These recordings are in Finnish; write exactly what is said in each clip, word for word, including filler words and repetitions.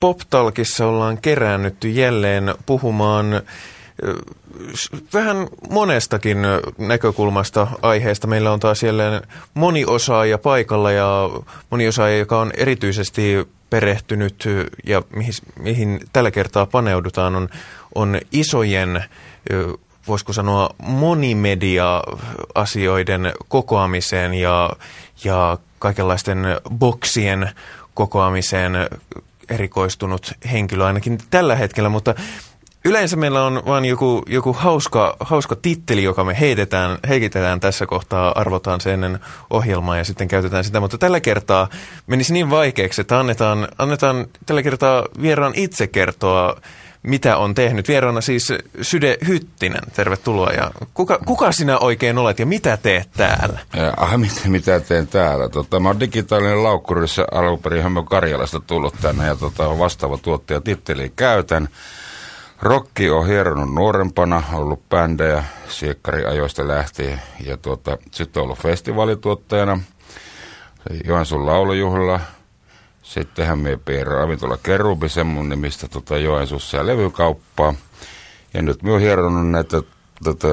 Poptalkissa ollaan keräännytty jälleen puhumaan vähän monestakin näkökulmasta aiheesta. Meillä on taas jälleen moniosaaja paikalla ja moniosaaja, joka on erityisesti perehtynyt ja mihin, mihin tällä kertaa paneudutaan, on, on isojen, voisiko sanoa monimedia-asioiden kokoamiseen ja, ja kaikenlaisten boksien kokoamiseen erikoistunut henkilö ainakin tällä hetkellä, mutta yleensä meillä on vain joku, joku hauska, hauska titteli, joka me heitetään, heitetään tässä kohtaa, arvotaan se ennen ohjelmaa ja sitten käytetään sitä, mutta tällä kertaa menisi niin vaikeaksi, että annetaan, annetaan tällä kertaa vieraan itse kertoa, mitä on tehnyt. Vieraana siis Cyde Hyttinen, tervetuloa. Ja kuka, kuka sinä oikein olet ja mitä teet täällä? Ah, mit, mitä teen täällä? Tota, mä oon digitaalinen laukkurissa, alunperinhan mä oon Karjalasta tullut tänne ja tota, vastaava tuottaja titteliä käytän. Rokki on hieronut nuorempana, ollut bändejä siekkariajoista lähtien ja tuota, sitten ollut festivaalituottajana Joensuun laulujuhla. Sittenhän minä piirrän Ravintola Kerubi, semmoinen nimistä tota Joensuussa ja levykauppaa. Ja nyt minä olen hieronnut näitä tota,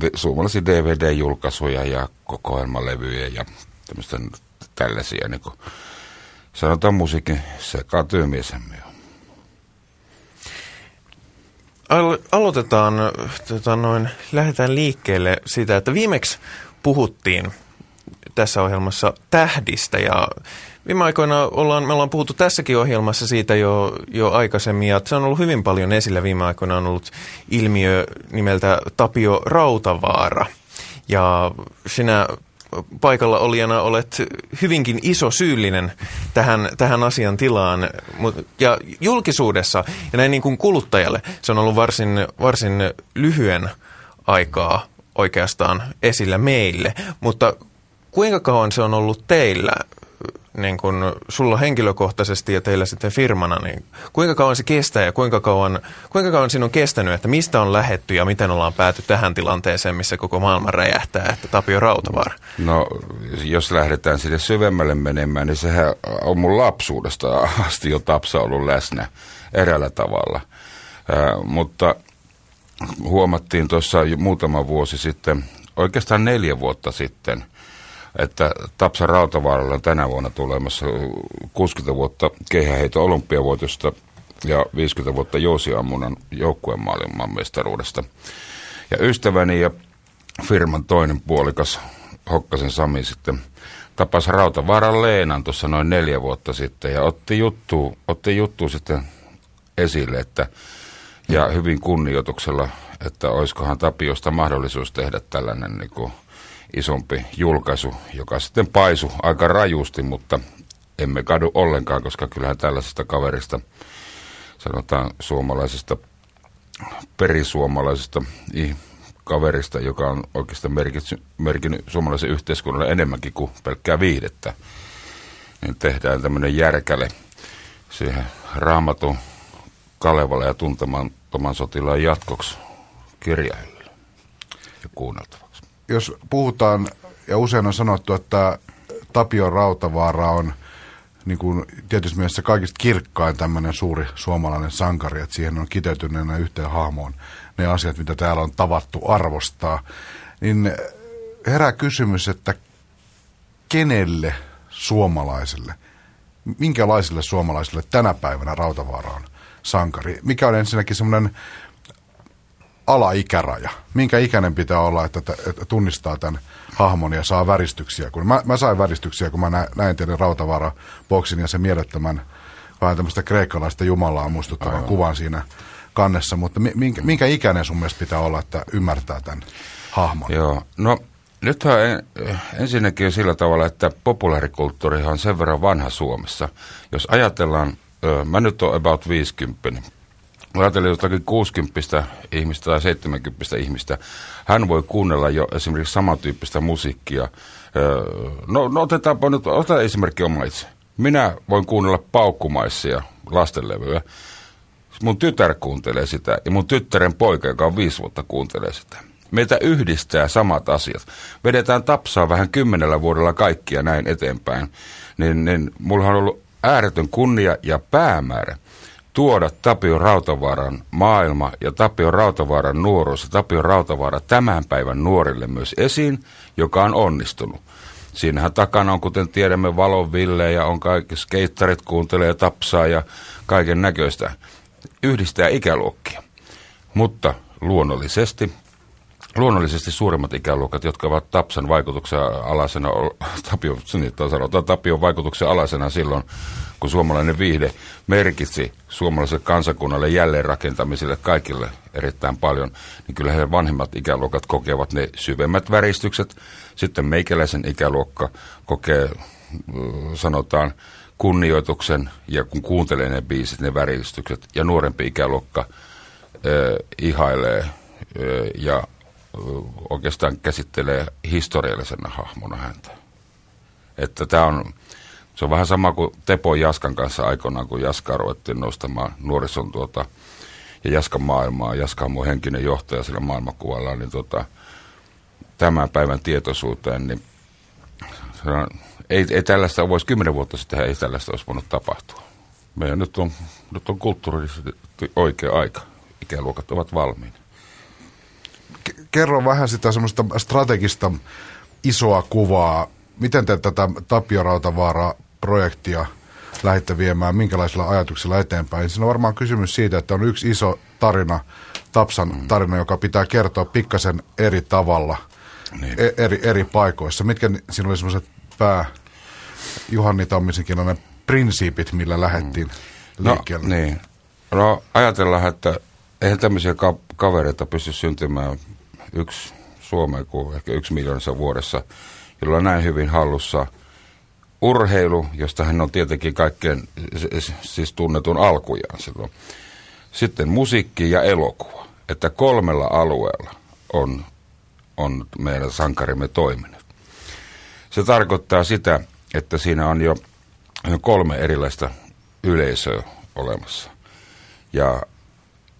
de, suomalaisia D V D-julkaisuja ja kokoelmalevyjä ja tämmöistä tällaisia. Niin kuin sanotaan musiikin sekatyömies minä olen. Aloitetaan, tota noin, lähdetään liikkeelle siitä, että viimeksi puhuttiin tässä ohjelmassa tähdistä ja viime aikoina ollaan, me ollaan puhuttu tässäkin ohjelmassa siitä jo, jo aikaisemmin ja se on ollut hyvin paljon esillä. Viime aikoina on ollut ilmiö nimeltä Tapio Rautavaara ja sinä paikalla olijana olet hyvinkin iso syyllinen tähän, tähän asian tilaan ja julkisuudessa ja näin niin kuin kuluttajalle se on ollut varsin, varsin lyhyen aikaa oikeastaan esillä meille, mutta kuinka kauan se on ollut teillä, niin kun sulla henkilökohtaisesti ja teillä sitten firmana, niin kuinka kauan se kestää ja kuinka kauan, kuinka kauan siinä on kestänyt, että mistä on lähdetty ja miten ollaan pääty tähän tilanteeseen, missä koko maailma räjähtää, että Tapio Rautavaara? No, jos lähdetään sinne syvemmälle menemään, niin sehän on mun lapsuudesta asti jo Tapsa ollut läsnä eräällä tavalla, äh, mutta huomattiin tuossa muutama vuosi sitten, oikeastaan neljä vuotta sitten, että Tapsa Rautavaaralla on tänä vuonna tulemassa kuusikymmentä vuotta keihäheito olympiavoitosta ja viisikymmentä vuotta jousiammunnan joukkueen maailmanmestaruudesta. Ja ystäväni ja firman toinen puolikas Hokkasen Sami sitten tapasi Rautavaaran Leenan tuossa noin neljä vuotta sitten ja otti juttu, otti juttu sitten esille, että ja hyvin kunnioituksella, että olisikohan Tapiosta mahdollisuus tehdä tällainen niin kuin isompi julkaisu, joka sitten paisui aika rajusti, mutta emme kadu ollenkaan, koska kyllähän tällaisesta kaverista, sanotaan suomalaisesta, perisuomalaisesta kaverista, joka on oikeastaan merkitty, merkinnyt suomalaisen yhteiskunnalle enemmänkin kuin pelkkää viihdettä, niin tehdään tämmöinen järkäle siihen Raamatun, Kalevalle ja Tuntemattoman sotilaan jatkoksi kirjahyllylle ja kuunneltava. Jos puhutaan, ja usein on sanottu, että Tapio Rautavaara on niin kuin tietysti mielessä kaikista kirkkain tämmöinen suuri suomalainen sankari, että siihen on kiteytyneenä yhteen hahmoon ne asiat, mitä täällä on tavattu arvostaa. Niin herää kysymys, että kenelle suomalaiselle, minkälaisille suomalaisille tänä päivänä Rautavaara on sankari? Mikä on ensinnäkin semmoinen alaikäraja. Minkä ikäinen pitää olla, että, t- että tunnistaa tämän hahmon ja saa väristyksiä? Kun mä, mä sain väristyksiä, kun mä nä- näin teidän Rautavaara-boksin ja sen mielettömän vähän tämmöistä kreikkalaista jumalaa muistuttavan aivan kuvan siinä kannessa. Mutta minkä, minkä ikäinen sun mielestä pitää olla, että ymmärtää tämän hahmon? Joo, no nythän en, ensinnäkin sillä tavalla, että populaarikulttuurihan on sen verran vanha Suomessa. Jos ajatellaan, mä nyt oon about viisikymmentä. Mä ajattelin jotakin kuusikymmentä ihmistä tai seitsemänkymmentä ihmistä. Hän voi kuunnella jo esimerkiksi samantyyppistä musiikkia. No, no otetaanpa nyt, otetaan esimerkki oma itse. Minä voin kuunnella paukkumaisia lastenlevyjä. Mun tytär kuuntelee sitä ja mun tyttären poika, joka on viisi vuotta, kuuntelee sitä. Meitä yhdistää samat asiat. Vedetään Tapsaa vähän kymmenellä vuodella kaikkia näin eteenpäin. Niin, niin mullahan on ollut ääretön kunnia ja päämäärä tuoda Tapio Rautavaaran maailma ja Tapio Rautavaaran nuoruus ja Tapio Rautavaara tämän päivän nuorille myös esiin, joka on onnistunut. Siinähän takana on, kuten tiedämme, Valon Ville ja on kaikki skeittarit kuuntelee tapsaa ja kaiken näköistä. Yhdistää ikäluokkia, mutta luonnollisesti, luonnollisesti suurimmat ikäluokat, jotka ovat Tapsan vaikutuksen alaisena, Tapio, sanotaan, Tapion vaikutuksen alaisena silloin, kun suomalainen viihde merkitsi suomalaiselle kansakunnalle jälleenrakentamiselle kaikille erittäin paljon, niin kyllä he vanhemmat ikäluokat kokevat ne syvemmät väristykset. Sitten meikäläisen ikäluokka kokee, sanotaan, kunnioituksen ja kun kuuntelee ne biisit, ne väristykset ja nuorempi ikäluokka eh, ihailee eh, ja oikeastaan käsittelee historiallisena hahmona häntä. Että tämä on, se on vähän sama kuin Tepo Jaskan kanssa aikoinaan, kun Jaskaa ruvettiin nostamaan nuorison tuota, ja Jaskan maailmaa. Jaska on mun henkinen johtaja sillä maailmankuvalla, niin tuota, tämän päivän tietoisuuteen, niin ei, ei tällaista voisi, kymmenen vuotta sitten ei tällaista olisi voinut tapahtua. Meidän nyt on, nyt on kulttuurisesti oikea aika. Ikäluokat ovat valmiina. Kerro vähän sitä semmoista strategista isoa kuvaa. Miten te tätä Tapio Rautavaara-projektia lähditte viemään, minkälaisilla ajatuksilla eteenpäin? Siinä on varmaan kysymys siitä, että on yksi iso tarina, Tapsan tarina, joka pitää kertoa pikkasen eri tavalla niin. eri, eri paikoissa. Mitkä siinä oli semmoiset pää Juhani Tammisenkin on ne prinsiipit, millä lähdettiin mm. liikkeelle? No, niin. No ajatellaan, että eihän tämmöisiä ka- kavereita pysty syntymään yksi Suomeen kuin ehkä yksi miljoonassa vuodessa, jolla on näin hyvin hallussa urheilu, josta hän on tietenkin kaikkein siis tunnetun alkujaan silloin. Sitten musiikki ja elokuva, että kolmella alueella on, on meidän sankarimme toiminut. Se tarkoittaa sitä, että siinä on jo kolme erilaista yleisöä olemassa. Ja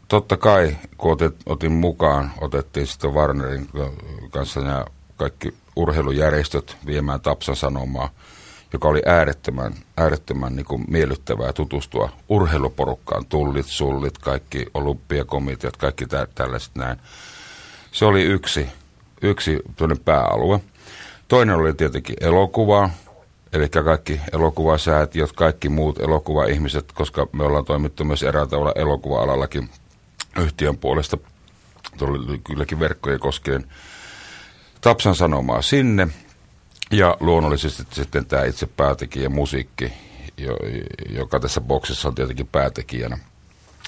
totta kai, kun otet, otin mukaan, otettiin sitten Warnerin kanssa nämä kaikki urheilujärjestöt viemään Tapsan sanomaa, joka oli äärettömän, äärettömän niin kuin miellyttävää tutustua urheiluporukkaan. Tullit, sullit, kaikki olympiakomiteat, kaikki tä- tällaiset näin. Se oli yksi, yksi pääalue. Toinen oli tietenkin elokuva, eli kaikki elokuvasäätiöt, kaikki muut elokuvaihmiset, koska me ollaan toimittu myös eräällä tavalla elokuva-alallakin yhtiön puolesta, tuli kylläkin verkkoja koskien Tapsan sanomaa sinne, ja luonnollisesti sitten tämä itse päätekijä musiikki, joka tässä boksissa on tietenkin päätekijänä,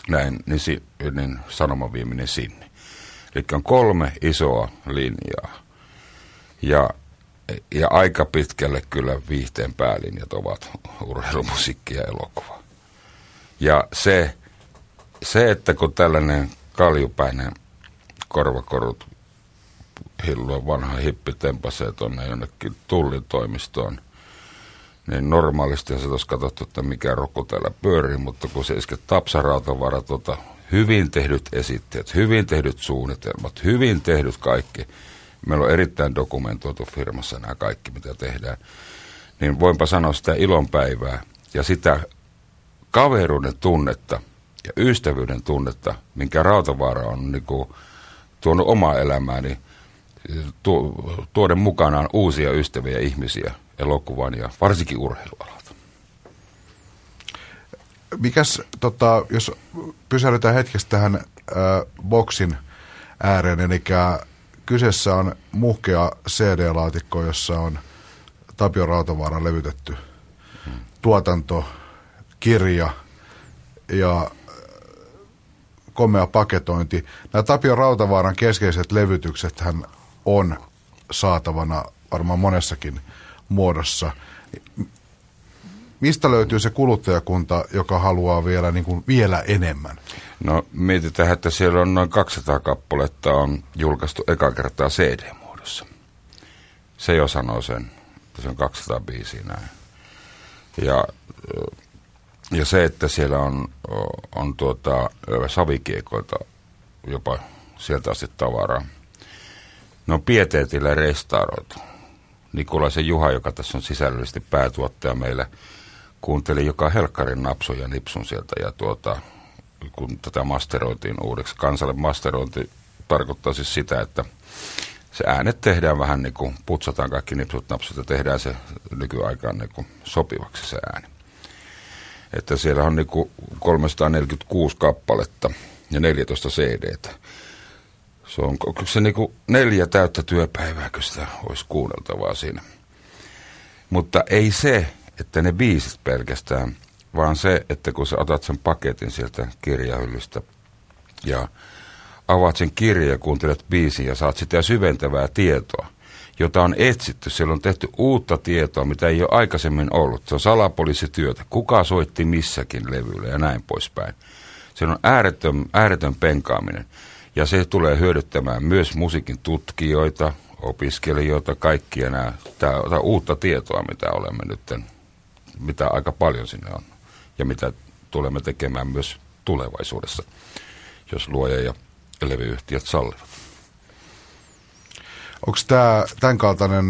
näin, niin, niin sanoman vieminen sinne. Eli on kolme isoa linjaa, ja Ja aika pitkälle kyllä viihteen päälinjat ovat urheilumusiikki ja elokuva. Ja se, se, että kun tällainen kaljupäinen korvakorut hillua vanha hippi tempasee tuonne jonnekin tullitoimistoon, niin normaalisti se olisi katsottu, että mikä rokku täällä pyörii, mutta kun se iske Tapsa Rautavaara, tota, hyvin tehdyt esitteet, hyvin tehdyt suunnitelmat, hyvin tehdyt kaikki. Meillä on erittäin dokumentoitu firmassa nämä kaikki, mitä tehdään. Niin voinpa sanoa sitä ilonpäivää ja sitä kaveruuden tunnetta ja ystävyyden tunnetta, minkä Rautavaara on niin kuin tuonut omaa elämääni, tu- tuoden mukanaan uusia ystäviä ihmisiä elokuvan ja varsinkin urheilualalta. Mikäs, tota, jos pysähdytään hetkestä tähän äh, boksin ääreen, eli kyseessä on muhkea C D-laatikko, jossa on Tapio Rautavaaran levytetty hmm. tuotanto, kirja ja komea paketointi. Nämä Tapio Rautavaaran keskeiset levytyksethän on saatavana varmaan monessakin muodossa. Mistä löytyy se kuluttajakunta, joka haluaa vielä, niin kuin, vielä enemmän? No mietitään, että siellä on noin kaksisataa kappaletta on julkaistu eka kertaa C D-muodossa. Se jo sanoo sen, että se on kaksisataa biisiä näin. Ja, ja se, että siellä on, on tuota, savikiekoilta jopa sieltä asti tavaraa. Ne on pieteetillä restauroitu. Nikolaisen Juha, joka tässä on sisällöllisesti päätuottaja meillä, kuuntelin joka helkkarin napsun ja nipsun sieltä. Ja tuota, kun tätä masteroitiin uudeksi, kansalle masterointi tarkoittaa siis sitä, että se äänet tehdään vähän niin kuin, putsataan kaikki nipsut napsut ja tehdään se nykyaikaan niin kuin sopivaksi se ääni. Että siellä on niin kuin kolmesataaneljäkymmentäkuusi kappaletta ja neljätoista C D:tä. Se on se niin kuin neljä täyttä työpäivää, kun sitä olisi kuunneltavaa siinä. Mutta ei se, että ne biisit pelkästään, vaan se, että kun sä otat sen paketin sieltä kirjahyllystä ja avaat sen kirjan ja kuuntelet biisin ja saat sitä syventävää tietoa, jota on etsitty. Siellä on tehty uutta tietoa, mitä ei ole aikaisemmin ollut. Se on salapoliisityötä. Kuka soitti missäkin levyllä ja näin poispäin. Se on ääretön, ääretön penkaaminen. Ja se tulee hyödyttämään myös musiikin tutkijoita, opiskelijoita, kaikkia nämä. Tämä, tämä uutta tietoa, mitä olemme nyt, mitä aika paljon sinne on. Ja mitä tulemme tekemään myös tulevaisuudessa, jos luoja ja levyyhtiöt sallivat. Onko tämä tämän kaltainen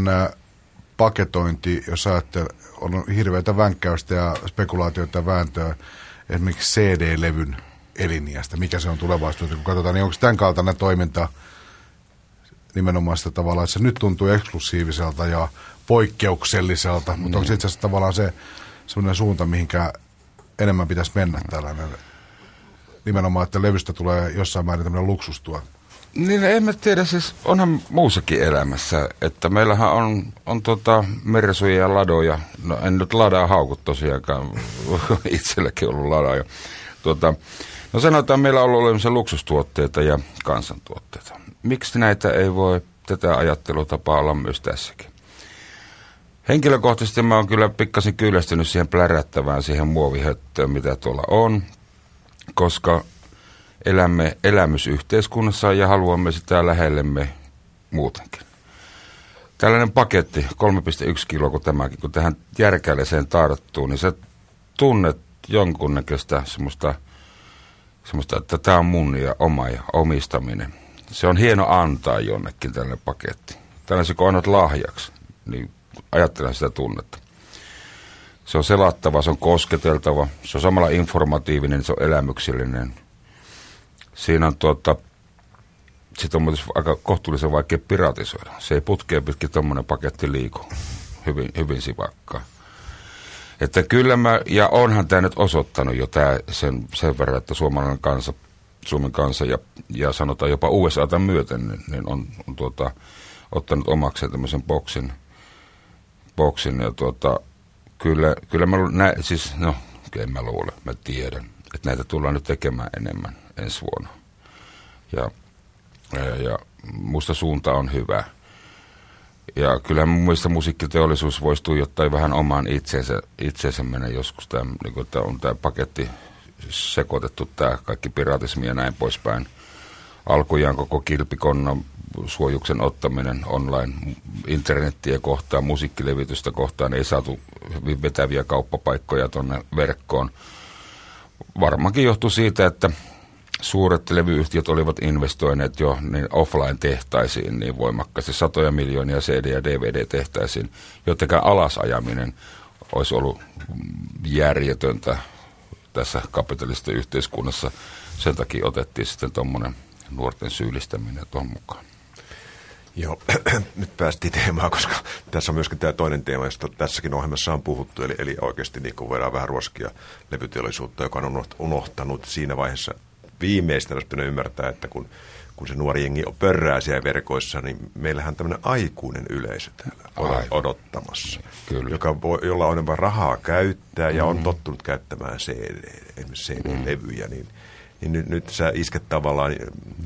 paketointi, jos ajattelee, on hirveätä vänkkäystä ja spekulaatioita ja vääntöä esimerkiksi C D-levyn eliniästä, mikä se on tulevaisuudessa, kun katsotaan, niin onko tämän kaltainen toiminta nimenomaan sitä tavallaan, että se nyt tuntuu eksklusiiviselta ja poikkeukselliselta, mutta mm. onko se itse asiassa tavallaan se sellainen suunta, mihinkä enemmän pitäisi mennä tällainen nimenomaan, että levystä tulee jossain määrin tämmöinen luksustuote? Niin, en mä tiedä, siis onhan muussakin elämässä, että meillähän on, on tota mersuja ja ladoja, no en nyt ladaa haukut tosiaankaan, itselläkin ollut ladaa jo. Tuota, no sanotaan, meillä on ollut olemassa luksustuotteita ja kansantuotteita. Miksi näitä ei voi, tätä ajattelutapaa olla myös tässäkin? Henkilökohtaisesti mä oon kyllä pikkasen kyllästynyt siihen plärättävään, siihen muovihöttöön, mitä tuolla on, koska elämme elämysyhteiskunnassa ja haluamme sitä lähellemme muutenkin. Tällainen paketti, kolme pilkku yksi kiloa kuin tämäkin, kun tähän järkäileeseen tarttuu, niin sä tunnet jonkunnäköistä semmoista, semmoista, että tämä on mun ja oma ja omistaminen. Se on hieno antaa jonnekin tällainen paketti. Tällaisen kun annat lahjaksi, niin ajattelen sitä tunnetta. Se on selattava, se on kosketeltava, se on samalla informatiivinen, se on elämyksellinen. Siinä on tuota, sit on muuten aika kohtuullisen vaikea piratisoida. Se ei putkeen pitkin tommonen paketti liiku hyvin, hyvin sivakkaa. Että kyllä mä, ja onhan tää nyt osoittanut jo tää sen, sen verran, että suomalainen kansa, Suomen kansa ja, ja sanotaan jopa U S A:ta myöten, niin, niin on, on tuota, ottanut omakseen tämmöisen boksin, boksin ja tuota, kyllä, kyllä mä nä, siis, no, en mä luule, mä tiedän, että näitä tullaan nyt tekemään enemmän ensi vuonna. Ja, ja, ja musta suunta on hyvä. Ja kyllähän mun mielestä musiikkiteollisuus voisi tuijottaa vähän omaan itseensä, itseensä mennä joskus. Tämä niin on tämä paketti sekoitettu, tämä kaikki piratismi ja näin poispäin. Alkujaan koko kilpikonnan suojuksen ottaminen online, internettiä kohtaan, musiikkilevitystä kohtaan. Ei saatu hyvin vetäviä kauppapaikkoja tuonne verkkoon. Varmaankin johtui siitä, että suuret levyyhtiöt olivat investoineet jo niin offline-tehtaisiin niin voimakkaasti, satoja miljoonia C D- ja D V D-tehtaisiin, jotenkään alasajaminen olisi ollut järjetöntä tässä kapitalistisessa yhteiskunnassa. Sen takia otettiin sitten tuommoinen nuorten syyllistäminen tuohon mukaan. Joo, nyt päästiin teemaan, koska tässä on myöskin tämä toinen teema, josta tässäkin ohjelmassa on puhuttu, eli, eli oikeasti niin kuin voidaan vähän ruoskia levyteollisuutta, joka on unohtanut siinä vaiheessa, viimeistään olisi pitänyt ymmärtää, että kun, kun se nuori jengi on pörrää siellä verkoissa, niin meillähän on tämmöinen aikuinen yleisö täällä Aivan. odottamassa, Kyllä. joka voi, jolla on vain rahaa käyttää ja mm-hmm. on tottunut käyttämään C D, C D-levyjä, niin, niin nyt, nyt sä isket tavallaan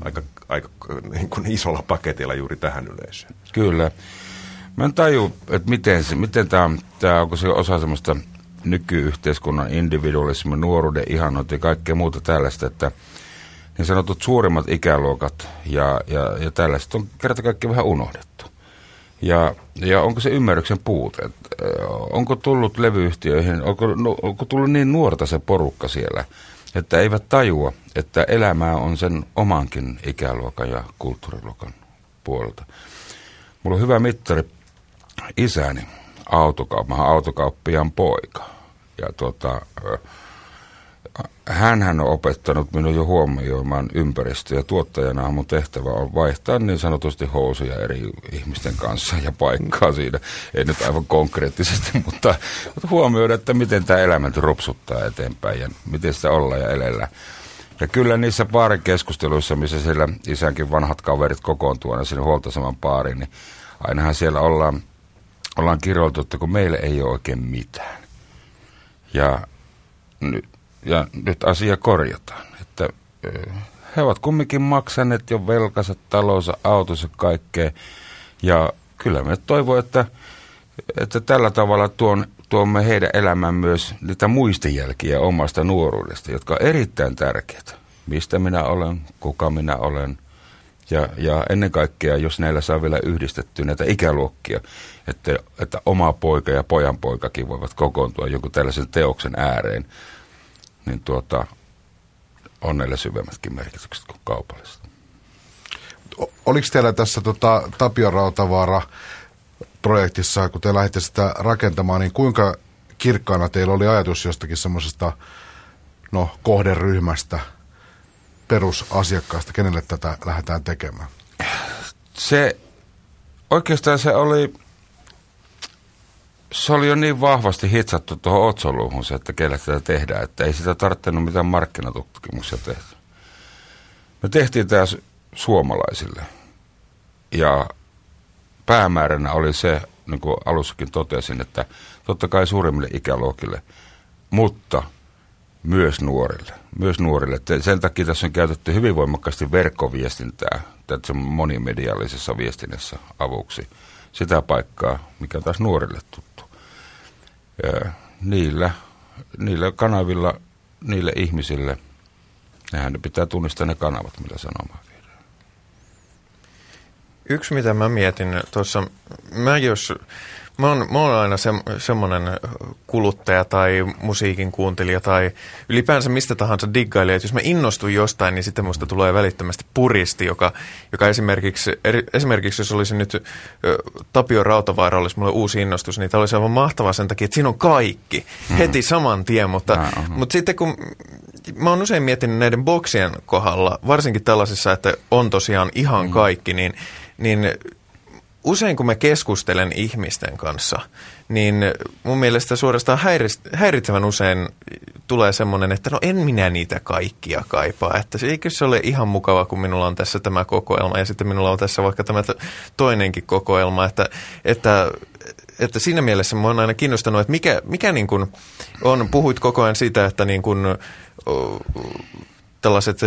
aika, aika niin kuin isolla paketilla juuri tähän yleisöön. Kyllä. Mä en taju, että miten, miten tämä onko se osa semmoista nykyyhteiskunnan individualismi, nuoruuden ihanointi ja kaikkea muuta tällaista, että niin sanotut suurimmat ikäluokat ja, ja, ja tällaiset on kerta kaikkiaan vähän unohdettu. Ja, ja onko se ymmärryksen puute? Onko tullut levyyhtiöihin, onko, no, onko tullut niin nuorta se porukka siellä, että eivät tajua, että elämää on sen omankin ikäluokan ja kulttuuriluokan puolelta. Mulla on hyvä mittari, isäni. Autokauppa, autokauppiaan poika. ja tota, hänhän on opettanut minun jo huomioimaan ympäristöä. Tuottajana mun tehtävä on vaihtaa niin sanotusti housuja eri ihmisten kanssa ja paikkaa siinä. Ei nyt aivan konkreettisesti, mutta, mutta huomioida, että miten tämä elämä rupsuttaa eteenpäin ja miten sitä ollaan ja elellään. Ja kyllä niissä baarikeskusteluissa, missä siellä isänkin vanhat kaverit kokoontuu aina sinne huoltosaman baariin, niin ainahan siellä ollaan, ollaan kirjoitettu, että kun meillä ei ole oikein mitään. Ja nyt... Ja nyt asia korjataan, että he ovat kumminkin maksaneet jo velkansa, talonsa, autonsa, kaikkea. Ja kyllä me toivon, että, että tällä tavalla tuon, tuomme heidän elämään myös niitä muistijälkiä omasta nuoruudesta, jotka on erittäin tärkeitä. Mistä minä olen, kuka minä olen ja, ja ennen kaikkea, jos näillä saa vielä yhdistettyä näitä ikäluokkia, että, että oma poika ja pojan poikakin voivat kokoontua jonkun tällaisen teoksen ääreen. Niin tuota, on näillä syvemmätkin merkitykset kuin kaupalliset. Oliko teillä tässä tota, Tapio Rautavaara-projektissa, kun te lähditte sitä rakentamaan, niin kuinka kirkkaana teillä oli ajatus jostakin semmoisesta no, kohderyhmästä, perusasiakkaasta, kenelle tätä lähdetään tekemään? Se, oikeastaan se oli... Se oli jo niin vahvasti hitsattu tuohon otsoluuhun se, että kelle tätä tehdään, että ei sitä tarvinnut mitään markkinatutkimuksia tehdä. Me tehtiin tämä suomalaisille ja päämääränä oli se, niin kuin alussakin totesin, että totta kai suurimmille ikäluokille, mutta myös nuorille. Myös nuorille. Sen takia tässä on käytetty hyvin voimakkaasti verkkoviestintää, tässä monimediaalisessa viestinnässä avuksi. Sitä paikkaa, mikä on taas nuorille tuttu. Ja niillä, niillä kanavilla, niille ihmisille, nehän ne pitää tunnistaa ne kanavat, millä sanomaan viedään. Yksi, mitä mä mietin tuossa, mä jos... Mä oon, mä oon aina se, semmoinen kuluttaja tai musiikin kuuntelija tai ylipäänsä mistä tahansa diggailija, että jos mä innostun jostain, niin sitten musta tulee välittömästi puristi, joka, joka esimerkiksi, eri, esimerkiksi jos olisi nyt Tapio Rautavaara, olisi mulle uusi innostus, niin tämä olisi aivan mahtavaa sen takia, että siinä on kaikki mm-hmm. heti saman tien, mutta, mm-hmm. mutta sitten kun mä oon usein miettinyt näiden boksien kohdalla, varsinkin tällaisissa, että on tosiaan ihan mm-hmm. kaikki, niin... niin usein kun mä keskustelen ihmisten kanssa, niin mun mielestä suorastaan häiritsevän usein tulee semmoinen, että no en minä niitä kaikkia kaipaa. Että eikö se ole ihan mukava, kun minulla on tässä tämä kokoelma ja sitten minulla on tässä vaikka tämä toinenkin kokoelma. Että, että, että siinä mielessä mä oon aina kiinnostanut, että mikä, mikä niin kuin on, puhuit koko ajan siitä, että niin kuin, tällaiset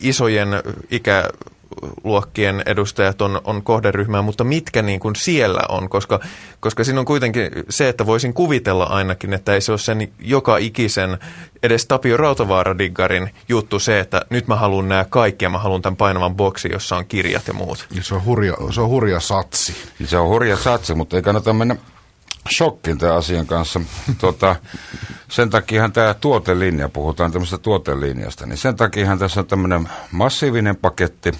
isojen ikä... luokkien edustajat on, on kohderyhmää, mutta mitkä niin kuin siellä on, koska, koska siinä on kuitenkin se, että voisin kuvitella ainakin, että ei se ole sen joka ikisen, edes Tapio Rautavaara-diggarin juttu se, että nyt mä haluan nämä kaikki ja mä haluan tämän painavan boksin, jossa on kirjat ja muut. Ja se on hurja, se on hurja satsi. Se on hurja satsi, mutta ei kannata mennä shokkiin tämän asian kanssa. Tuota, sen takiahan tämä tuotelinja, puhutaan tämmöisestä tuotelinjasta, niin sen takiahan tässä on tämmöinen massiivinen paketti,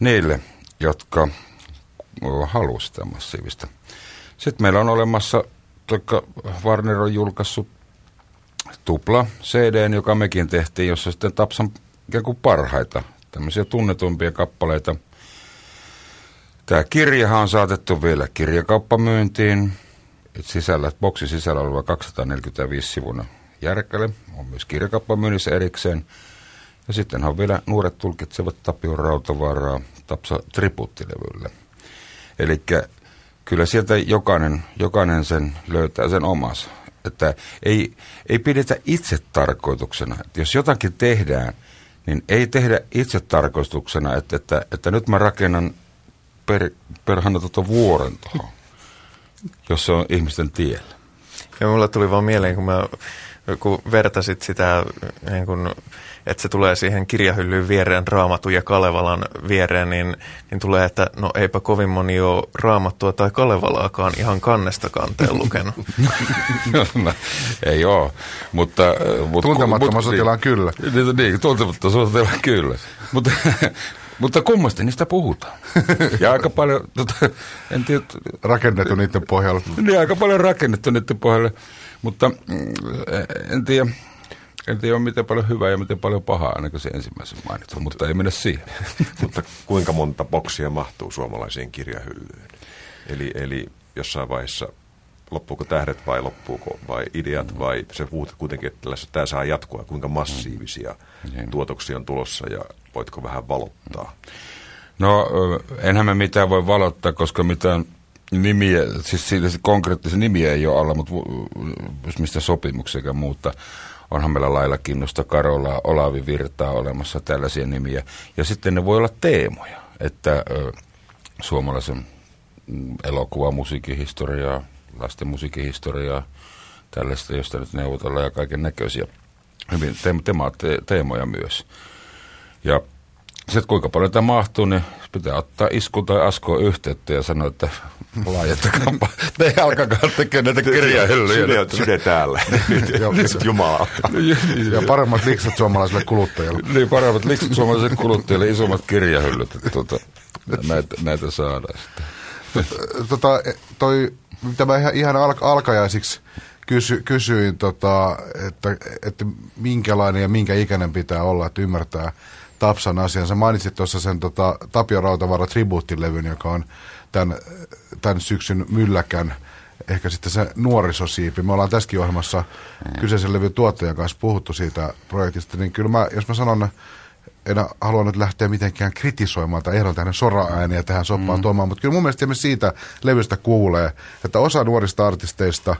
niille, jotka haluaa sitä massiivista. Sitten meillä on olemassa, toikka Warner on julkaissut tupla C D:n, joka mekin tehtiin, jossa sitten Tapsan ikään kuin parhaita, tämmöisiä tunnetumpia kappaleita. Tämä kirjahan on saatettu vielä kirjakauppamyyntiin. Sisällä, boksin sisällä oleva kaksisataaneljäkymmentäviisi sivuna järkäle, on myös kirjakauppamyynnissä erikseen. Ja sittenhän on vielä nuoret tulkitsevat Tapio Rautavaaraa Tapsa Tribuuttilevylle. Eli kyllä sieltä jokainen, jokainen sen löytää sen omansa. Että ei, ei pidetä itse tarkoituksena. Että jos jotakin tehdään, niin ei tehdä itse tarkoituksena, että, että, että nyt mä rakennan per, perhana tuota vuoren tuohon, jos se on ihmisten tiellä. Ja mulla tuli vaan mieleen, kun mä... kun vertasit sitä, niin kun, että se tulee siihen kirjahyllyyn viereen, Raamatun ja Kalevalan viereen, niin, niin tulee, että no eipä kovin moni ole Raamattua tai Kalevalaakaan ihan kannesta kanteen lukenut. No, ei ole, mutta... Tuntemattoman sotilaan kyllä. Niin, tuntemattoman sotilaan kyllä. Mutta Mutta kummasti niistä puhutaan. Ja aika paljon, tota, en tiedä... Rakennettu niiden pohjalle. Niin, aika paljon rakennettu niiden pohjalle, mutta en tiedä, en tiedä miten paljon hyvää ja miten paljon pahaa, ainakin kuin se ensimmäisen mainittu, mutta ei mennä siihen. Mutta kuinka monta boksia mahtuu suomalaiseen kirjahyllyyn? Eli, eli jossain vaiheessa... Loppuuko tähdet vai loppuuko vai ideat vai se puhutaan kuitenkin, että tämä saa jatkua, kuinka massiivisia mm. tuotoksia on tulossa ja voitko vähän valottaa? No enhän mä mitään voi valottaa, koska mitään nimiä, siis konkreettisia nimiä ei ole alla, mutta mistä sopimuksia muuta. Onhan meillä Laila Kinnusta, Karolaa, Olavi Virtaa olemassa tällaisia nimiä ja sitten ne voi olla teemoja, että suomalaisen elokuva, musiikin historiaa, lasten musiikkihistoriaa, tällaista, josta nyt neuvotellaan ja kaiken näköisiä hyvin teema, te, teemoja myös. Ja se, kuinka paljon tämä mahtuu, niin pitää ottaa isku tai askoa yhteyttä ja sanoa, että laajentakaanpa. Te alkakaa tekemään näitä kirjahyllyjä. Syde täällä. Jumala. Ja paremmat liksat suomalaisille kuluttajille. Niin, paremmat liksat suomalaisille kuluttajille, isommat kirjahyllyt. Näitä saadaan sitten. Tota, toi... Mitä mä ihan alkajaisiksi kysy, kysyin, tota, että, että minkälainen ja minkä ikäinen pitää olla, että ymmärtää Tapsan asiansa. Mainitsit tuossa sen tota, Tapio Rautavaara tribuuttilevyn, joka on tämän, tämän syksyn mylläkän, ehkä sitten se nuorisosiipi. Me ollaan tässäkin ohjelmassa mm. kyseisen levyn tuottajan kanssa puhuttu siitä projektista, niin kyllä mä, jos mä sanon... En halua nyt lähteä mitenkään kritisoimaan tai ehdolta hänen sora-ääniä tähän soppaan mm. tuomaan, mutta kyllä mun mielestä me siitä levystä kuulee, että osa nuorista artisteista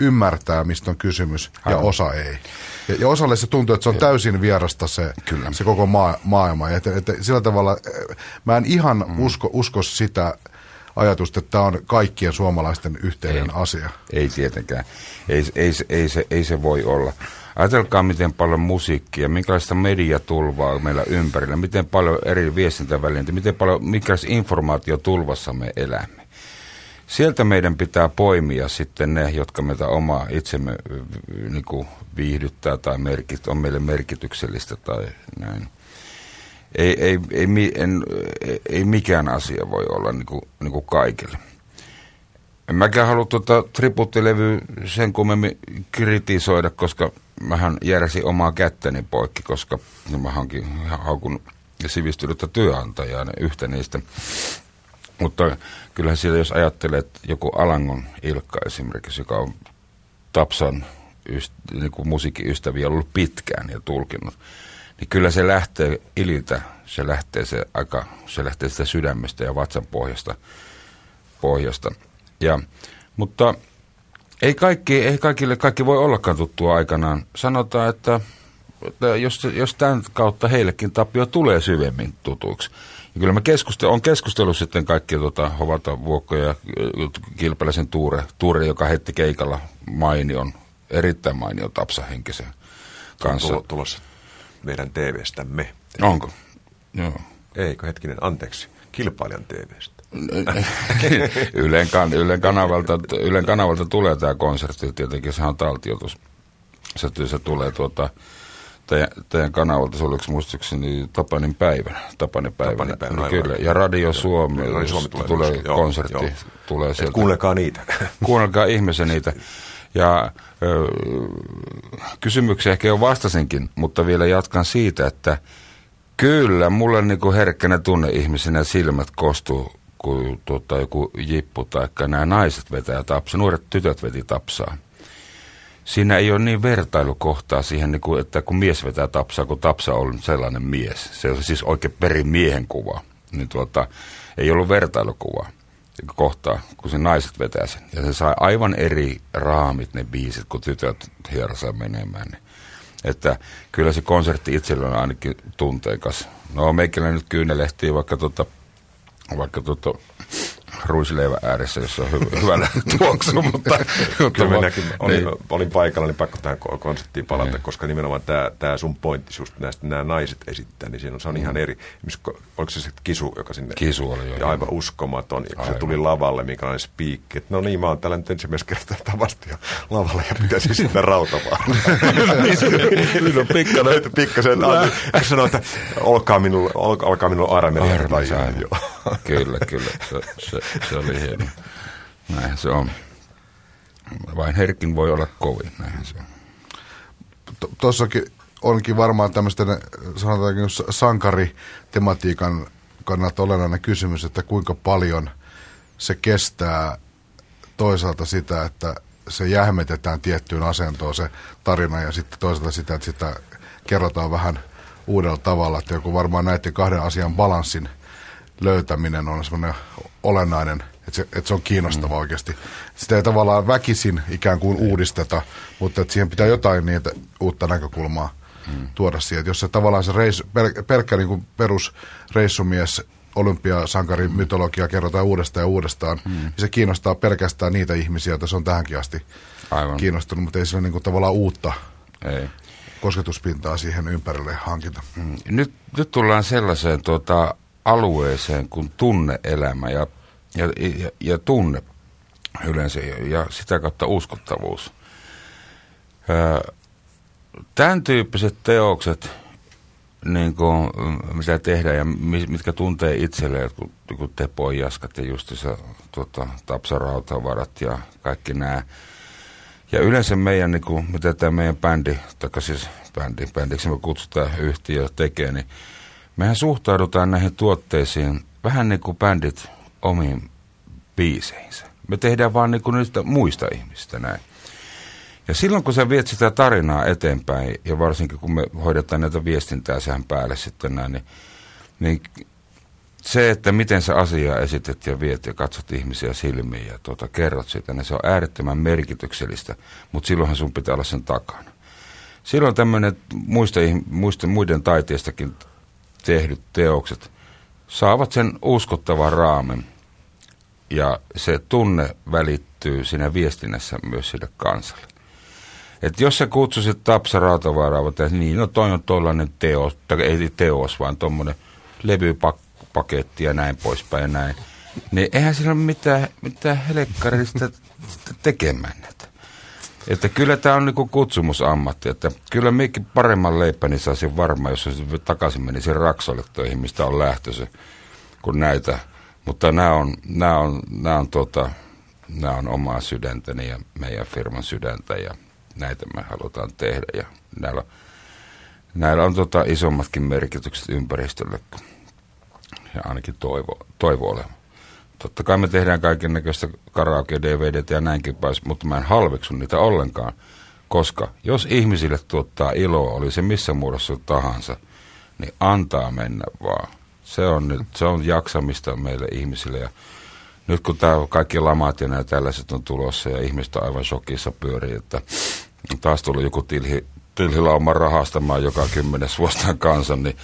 ymmärtää, mistä on kysymys, aivan, ja osa ei. Ja, ja osalle se tuntuu, että se on täysin vierasta se, se koko ma- maailma. Et, et, et, sillä tavalla mä en ihan mm. usko, usko sitä ajatusta, että tämä on kaikkien suomalaisten yhteinen ei, asia. Ei tietenkään. Ei, ei, ei, se, ei se voi olla. Ajatelkaa, miten paljon musiikkia, minkälaista mediatulvaa meillä ympärillä, miten paljon eri viestintävälineitä, miten paljon, minkälaista informaatiotulvassa me elämme. Sieltä meidän pitää poimia sitten ne, jotka meitä omaa itsemme niin kuin viihdyttää tai merkit, on meille merkityksellistä tai näin. Ei, ei, ei, en, ei mikään asia voi olla niin kuin, niin kuin kaikille. En mäkään halua tuota tribuuttilevyä sen kummemmin kritisoida, koska mähän järsin omaa kättäni poikki, koska mä hankin haukun sivistynyttä työnantajaa yhtä niistä. Mutta kyllähän siellä, jos ajattelee, että joku Alangon Ilkka esimerkiksi, joka on Tapsan ystä, niin kuin musiikkiystäviä ollut pitkään ja tulkinnut, niin kyllä se lähtee ililtä, se lähtee, se aika, se lähtee sitä sydämestä ja vatsan pohjasta. pohjasta. Ja, mutta ei, kaikki, ei kaikille, kaikki voi ollakaan tuttua aikanaan. Sanotaan, että, että jos, jos tämän kautta heillekin Tapio tulee syvemmin tutuiksi. Ja kyllä mä keskustel, on keskustellut sitten kaikkia tuota, Hovata Vuokkoja ja Kilpeläisen Tuure, Tuure, joka heitti keikalla mainion, erittäin mainion Tapsa-henkisen kanssa. On tulossa meidän T V:stämme. Onko? Joo. Eikö, hetkinen, anteeksi, Kilpailijan T V:stä. Ylen, kan, Ylen, kanavalta, Ylen kanavalta tulee tämä konsertti, tietenkin sehän on taltioitus. Se, se tulee tuota, teidän, teidän kanavalta, se oli yksi muistukseni Tapanin päivänä. Tapanin päivänä, päivänä niin kyllä. Ja Radio Suomi, joo, jos Suomi tulee, tulee myös, konsertti. Joo, tulee sieltä. Kuunnelkaa niitä. Kuunnelkaa ihmeessä niitä. Ja ö, kysymyksiä ehkä jo vastasinkin, mutta vielä jatkan siitä, että kyllä, mulla on niinku herkkänä tunne ihmisenä silmät kostuu, kun tuota, joku jippu tai nämä naiset vetää Tapsaa, nuoret tytöt veti Tapsaa. Siinä ei ole niin vertailukohtaa siihen, niin kuin, että kun mies vetää Tapsaa, kun Tapsa on sellainen mies. Se on siis oikein perimiehen kuva. Niin tuota, ei ollut vertailukuvaa kohtaa, kun se naiset vetää sen. Ja se sai aivan eri raamit ne biisit, kun tytöt hiersaa menemään. Niin. Että kyllä se konsertti itsellä on ainakin tunteikas. No meikälä nyt kyynelehtii vaikka tuota... Vaikka tuota, ruisileivän ääressä, jossa on hy- hyvällä tuoksu, mutta... Kyllä minäkin olin, niin. olin paikalla, niin pakko tähän konseptiin palata, niin. Koska nimenomaan tämä, tämä sun pointti, just näistä nämä naiset esittää, niin siinä on, se on mm. ihan eri. Oliko se se Kisu, joka sinne... Kisu oli jo. Aivan uskomaton, ja kun aivan. se tuli lavalle, minkälainen spiikki, että no niin, mä oon täällä nyt ensimmäistä kertaa tavasti jo lavalle, ja pitäisi sinne Rautavaaraa. Nyt on pikkainen. Pikkasen, hän sanoi, että olkaa minulla, olkaa minulla armelijan tai joo. Kyllä, kyllä. Se, se, se oli hieno. Näinhän se on. Vain herkin voi olla kovin, näinhän se on. Tuossakin onkin varmaan tämmöistä, sanotaankin sankaritematiikan kannalta olennainen kysymys, että kuinka paljon se kestää toisaalta sitä, että se jähmetetään tiettyyn asentoon se tarina ja sitten toisaalta sitä, että sitä kerrotaan vähän uudella tavalla, että joku varmaan näiden kahden asian balanssin löytäminen on semmoinen olennainen, että se, että se on kiinnostava mm. oikeasti. Sitä ei tavallaan väkisin ikään kuin uudisteta, mutta että siihen pitää jotain niitä uutta näkökulmaa mm. tuoda siihen. Että jos se tavallaan se reis, pel, pelkkä niin kuin perus reissumies, olympiasankarin mytologia kerrotaan uudestaan ja uudestaan, mm. niin se kiinnostaa pelkästään niitä ihmisiä, joita se on tähänkin asti aivan. kiinnostunut, mutta ei sillä niin kuin tavallaan uutta. Ei. Kosketuspintaa siihen ympärille hankinta. Mm. Nyt, nyt tullaan sellaiseen tuota, alueeseen kuin tunne-elämä ja, ja, ja, ja tunne yleensä ja sitä kautta uskottavuus. Öö, tämän tyyppiset teokset, niin kuin, mitä tehdään ja mitkä tuntee itselleen, kun Tepo Jaskat ja justiinsa tuota, Tapio Rautavaarat ja kaikki nämä. Ja yleensä meidän, niin kuin, mitä tämä meidän bändi, tai siis bändi, bändiksi me kutsutaan yhtiö tekee, niin mehän suhtaudutaan näihin tuotteisiin vähän niin kuin bändit omiin biiseinsä. Me tehdään vaan niin kuin niistä muista ihmistä näin. Ja silloin kun sä viet sitä tarinaa eteenpäin, ja varsinkin kun me hoidetaan näitä viestintää sehän päälle sitten näin, niin, niin se, että miten sä asiaa esität ja viet ja katsot ihmisiä silmiin ja tuota, kerrot sitä, niin se on äärettömän merkityksellistä, mutta silloinhan sun pitää olla sen takana. Silloin tämmöinen muista, muista, muiden taiteistakin tehdyt teokset saavat sen uskottavan raamin ja se tunne välittyy siinä viestinnässä myös sille kansalle. Että jos sä kutsusit Tapsa Rautavaaraa, niin no toi on tollainen teos, tai ei teos, vaan tommonen levypakko, paketti ja näin poispäin ja näin, niin eihän sillä ole mitään, mitään helekkarista tekemään näitä. Että kyllä tämä on niinku kutsumusammatti, että kyllä minäkin paremman leipäni saisin varmaan, jos se takaisin menisi Raksolle, että ihmistä on lähtöisin kuin näitä, mutta nämä on, nämä on, nämä on, tuota, nämä on omaa sydäntäni ja meidän firman sydäntä ja näitä me halutaan tehdä ja näillä, näillä on tota isommatkin merkitykset ympäristölle. Ja ainakin toivo, toivo oleva. Totta kai me tehdään kaiken näköistä karaoke-D V D:tä ja näinkin päin, mutta mä en halveksu niitä ollenkaan, koska jos ihmisille tuottaa iloa, oli se missä muodossa tahansa, niin antaa mennä vaan. Se on, nyt, se on jaksamista meille ihmisille ja nyt kun tää kaikki lamat ja nämä tällaiset on tulossa ja ihmiset on aivan shokissa pyörii, että taas tullut joku tilhi, tilhilauma rahastamaan joka kymmenes vuostaan kanssa, niin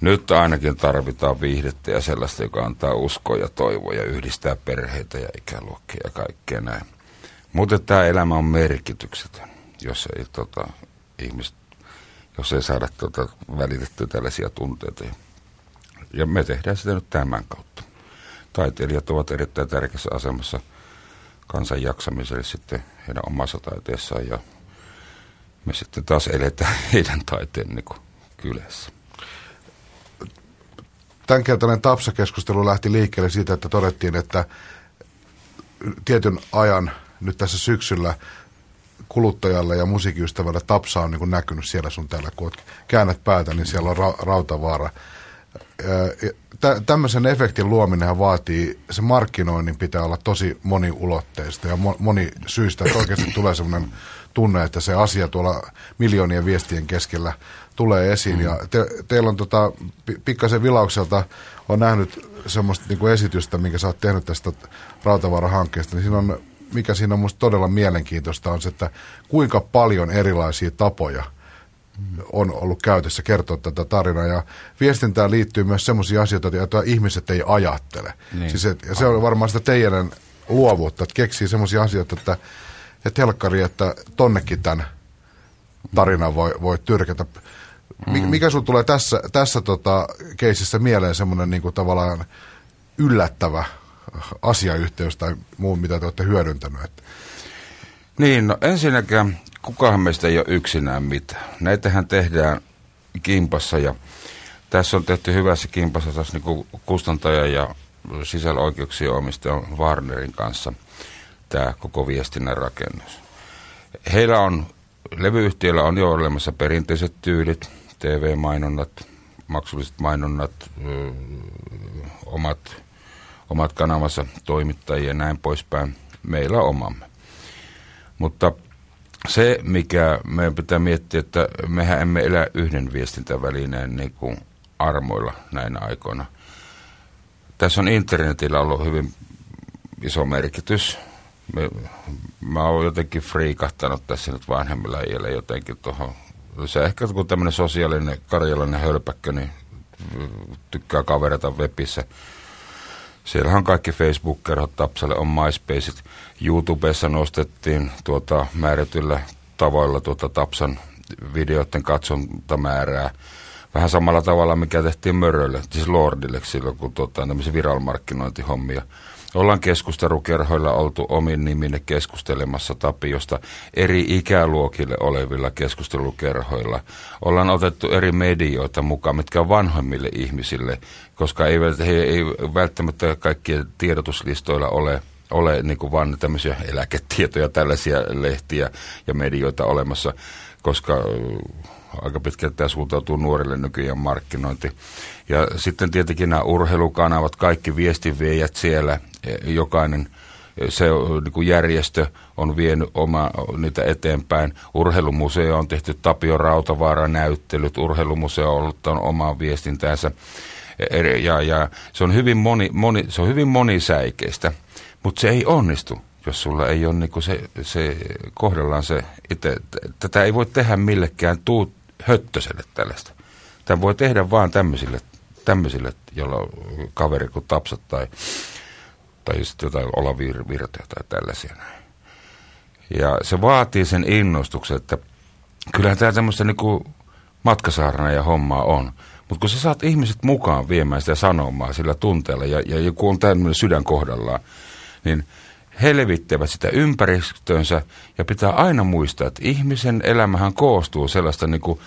nyt ainakin tarvitaan viihdettä ja sellaista, joka antaa uskoa ja toivoa ja yhdistää perheitä ja ikäluokkia ja kaikkea näin. Mutta tämä elämä on merkityksetön, jos ei, tota, ihmiset, jos ei saada tota, välitettyä tällaisia tunteita. Ja me tehdään sitä nyt tämän kautta. Taiteilijat ovat erittäin tärkeässä asemassa kansan jaksamiselle sitten heidän omassa taiteessaan ja me sitten taas eletään heidän taiteen niin kuin kylässä. Tämänkertainen Tapsa-keskustelu lähti liikkeelle siitä, että todettiin, että tietyn ajan nyt tässä syksyllä kuluttajalle ja musiikkiystävälle Tapsa on niin kuin näkynyt siellä sun täällä. Kun olet käännät päätä, niin siellä on ra- Rautavaara. Tä- tämmöisen efektin luominenhan vaatii, se markkinoinnin pitää olla tosi moniulotteista ja mo- moni syistä, että oikeasti tulee semmoinen tunne, että se asia tuolla miljoonien viestien keskellä tulee esiin. Mm. Ja te, teillä on tota, pikkasen vilaukselta, on nähnyt semmoista niinku esitystä, minkä sä oot tehnyt tästä Rautavaara-hankkeesta. Niin siinä on, mikä siinä on musta todella mielenkiintoista on se, että kuinka paljon erilaisia tapoja on ollut käytössä kertoa tätä tarinaa. Ja viestintään liittyy myös semmoisia asioita, joita ihmiset ei ajattele. Niin. Siis et, ja se on varmaan sitä teidän luovuutta, että keksii semmoisia asioita, että et helkkari, että tonnekin tämän tarinan voi, voi tyrkätä. Mik, mikä sun tulee tässä, tässä tota keisissä mieleen semmoinen niinku tavallaan yllättävä asiayhteys tai muu, mitä te olette hyödyntäneet? Niin, no ensinnäkään kukaan meistä ei ole yksinään mitään. Näitähän tehdään kimpassa ja tässä on tehty hyvässä kimpassa taas niinku kustantaja ja sisällöoikeuksien omistaja Warnerin kanssa tämä koko viestinnän rakennus. Heillä on, levyyhtiöllä on jo olemassa perinteiset tyylit, T V-mainonnat, maksulliset mainonnat, ö, omat, omat kanavansa toimittajia ja näin poispäin. Meillä on omamme. Mutta se, mikä meidän pitää miettiä, että mehän emme elä yhden viestintävälineen niin kuin armoilla näinä aikoina. Tässä on internetillä ollut hyvin iso merkitys. Me, mä oon jotenkin friikahtanut tässä nyt vanhemmilla iällä jotenkin tuohon. Se ehkä kun tämmöinen sosiaalinen karjalainen hölpäkkö, niin tykkää kaverata webissä. Siellähän kaikki Facebook-kerhot Tapsalle on MySpaceit. YouTubessa nostettiin tuota määrätyllä tavoilla tuota Tapsan videoiden katsontamäärää. Vähän samalla tavalla, mikä tehtiin Mörölle, siis Lordille silloin, kun tuota, tämmöisiä viralmarkkinointihommia. Ollaan keskustelukerhoilla oltu omin niminen keskustelemassa Tapiosta eri ikäluokille olevilla keskustelukerhoilla. Ollaan otettu eri medioita mukaan, mitkä on vanhemmille ihmisille, koska ei, he ei välttämättä kaikkien tiedotuslistoilla ole, ole niin kuin vaan tämmöisiä eläketietoja, tällaisia lehtiä ja medioita olemassa, koska aika pitkälti tämä suuntautuu nuorille nykyään markkinointi. Ja sitten tietenkin nämä urheilukanavat, kaikki viestinviejät siellä, jokainen se, niin kuin järjestö on vienyt oma, niitä eteenpäin. Urheilumuseo on tehty Tapio Rautavaara -näyttelyt, urheilumuseo on ollut omaa viestintäänsä. Ja, ja se, on hyvin moni, moni, se on hyvin monisäikeistä, mutta se ei onnistu, jos sulla ei ole niin se, se kohdellaan se itse. Tätä ei voi tehdä millekään tuu höttöselle tällaista. Tämä voi tehdä vaan tämmöisille, tämmöisille jolla on kaveri kuin Tapsat tai, tai sitten jotain Olavi Virta tai tällaisia. Ja se vaatii sen innostuksen, että kyllähän tämä tämmöistä niin matkasaarna ja hommaa on. Mutta kun sä saat ihmiset mukaan viemään sitä sanomaa sillä tunteella ja, ja joku on tämmöinen sydän kohdallaan, niin he levittävät sitä ympäristönsä ja pitää aina muistaa, että ihmisen elämähän koostuu sellaista niin kuin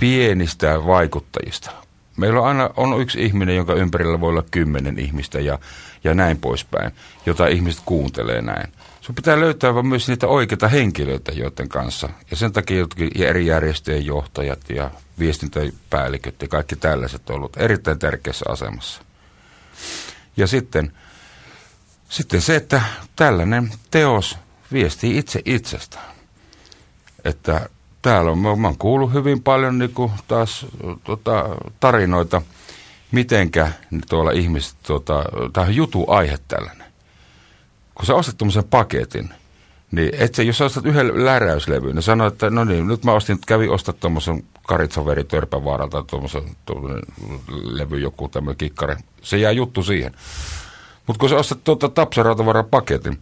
pienistä vaikuttajista. Meillä on aina on yksi ihminen, jonka ympärillä voi olla kymmenen ihmistä ja, ja näin poispäin, jota ihmiset kuuntelee näin. Sun pitää löytää vaan myös niitä oikeita henkilöitä joiden kanssa. Ja sen takia eri järjestöjen johtajat ja viestintäpäälliköt ja kaikki tällaiset on ollut erittäin tärkeässä asemassa. Ja sitten... Sitten se, että tällainen teos viestii itse itsestään. Että täällä on, mä oon kuullut hyvin paljon niin kuin taas tota, tarinoita, mitenkä tuolla ihmiset, tota, tämä on jutuaihe tällainen. Kun sä ostat tuommoisen paketin, niin et sä, jos sä ostat yhden läräyslevyn, niin sanoo, että no niin, nyt mä ostin, kävin ostaa tuommoisen Karitsaveri Törpävaaralta tai tuommoisen levy, joku tämmöinen kikkari. Se jää juttu siihen. Mutta kun sä ostat tuota Tapsa Rautavaara-paketin,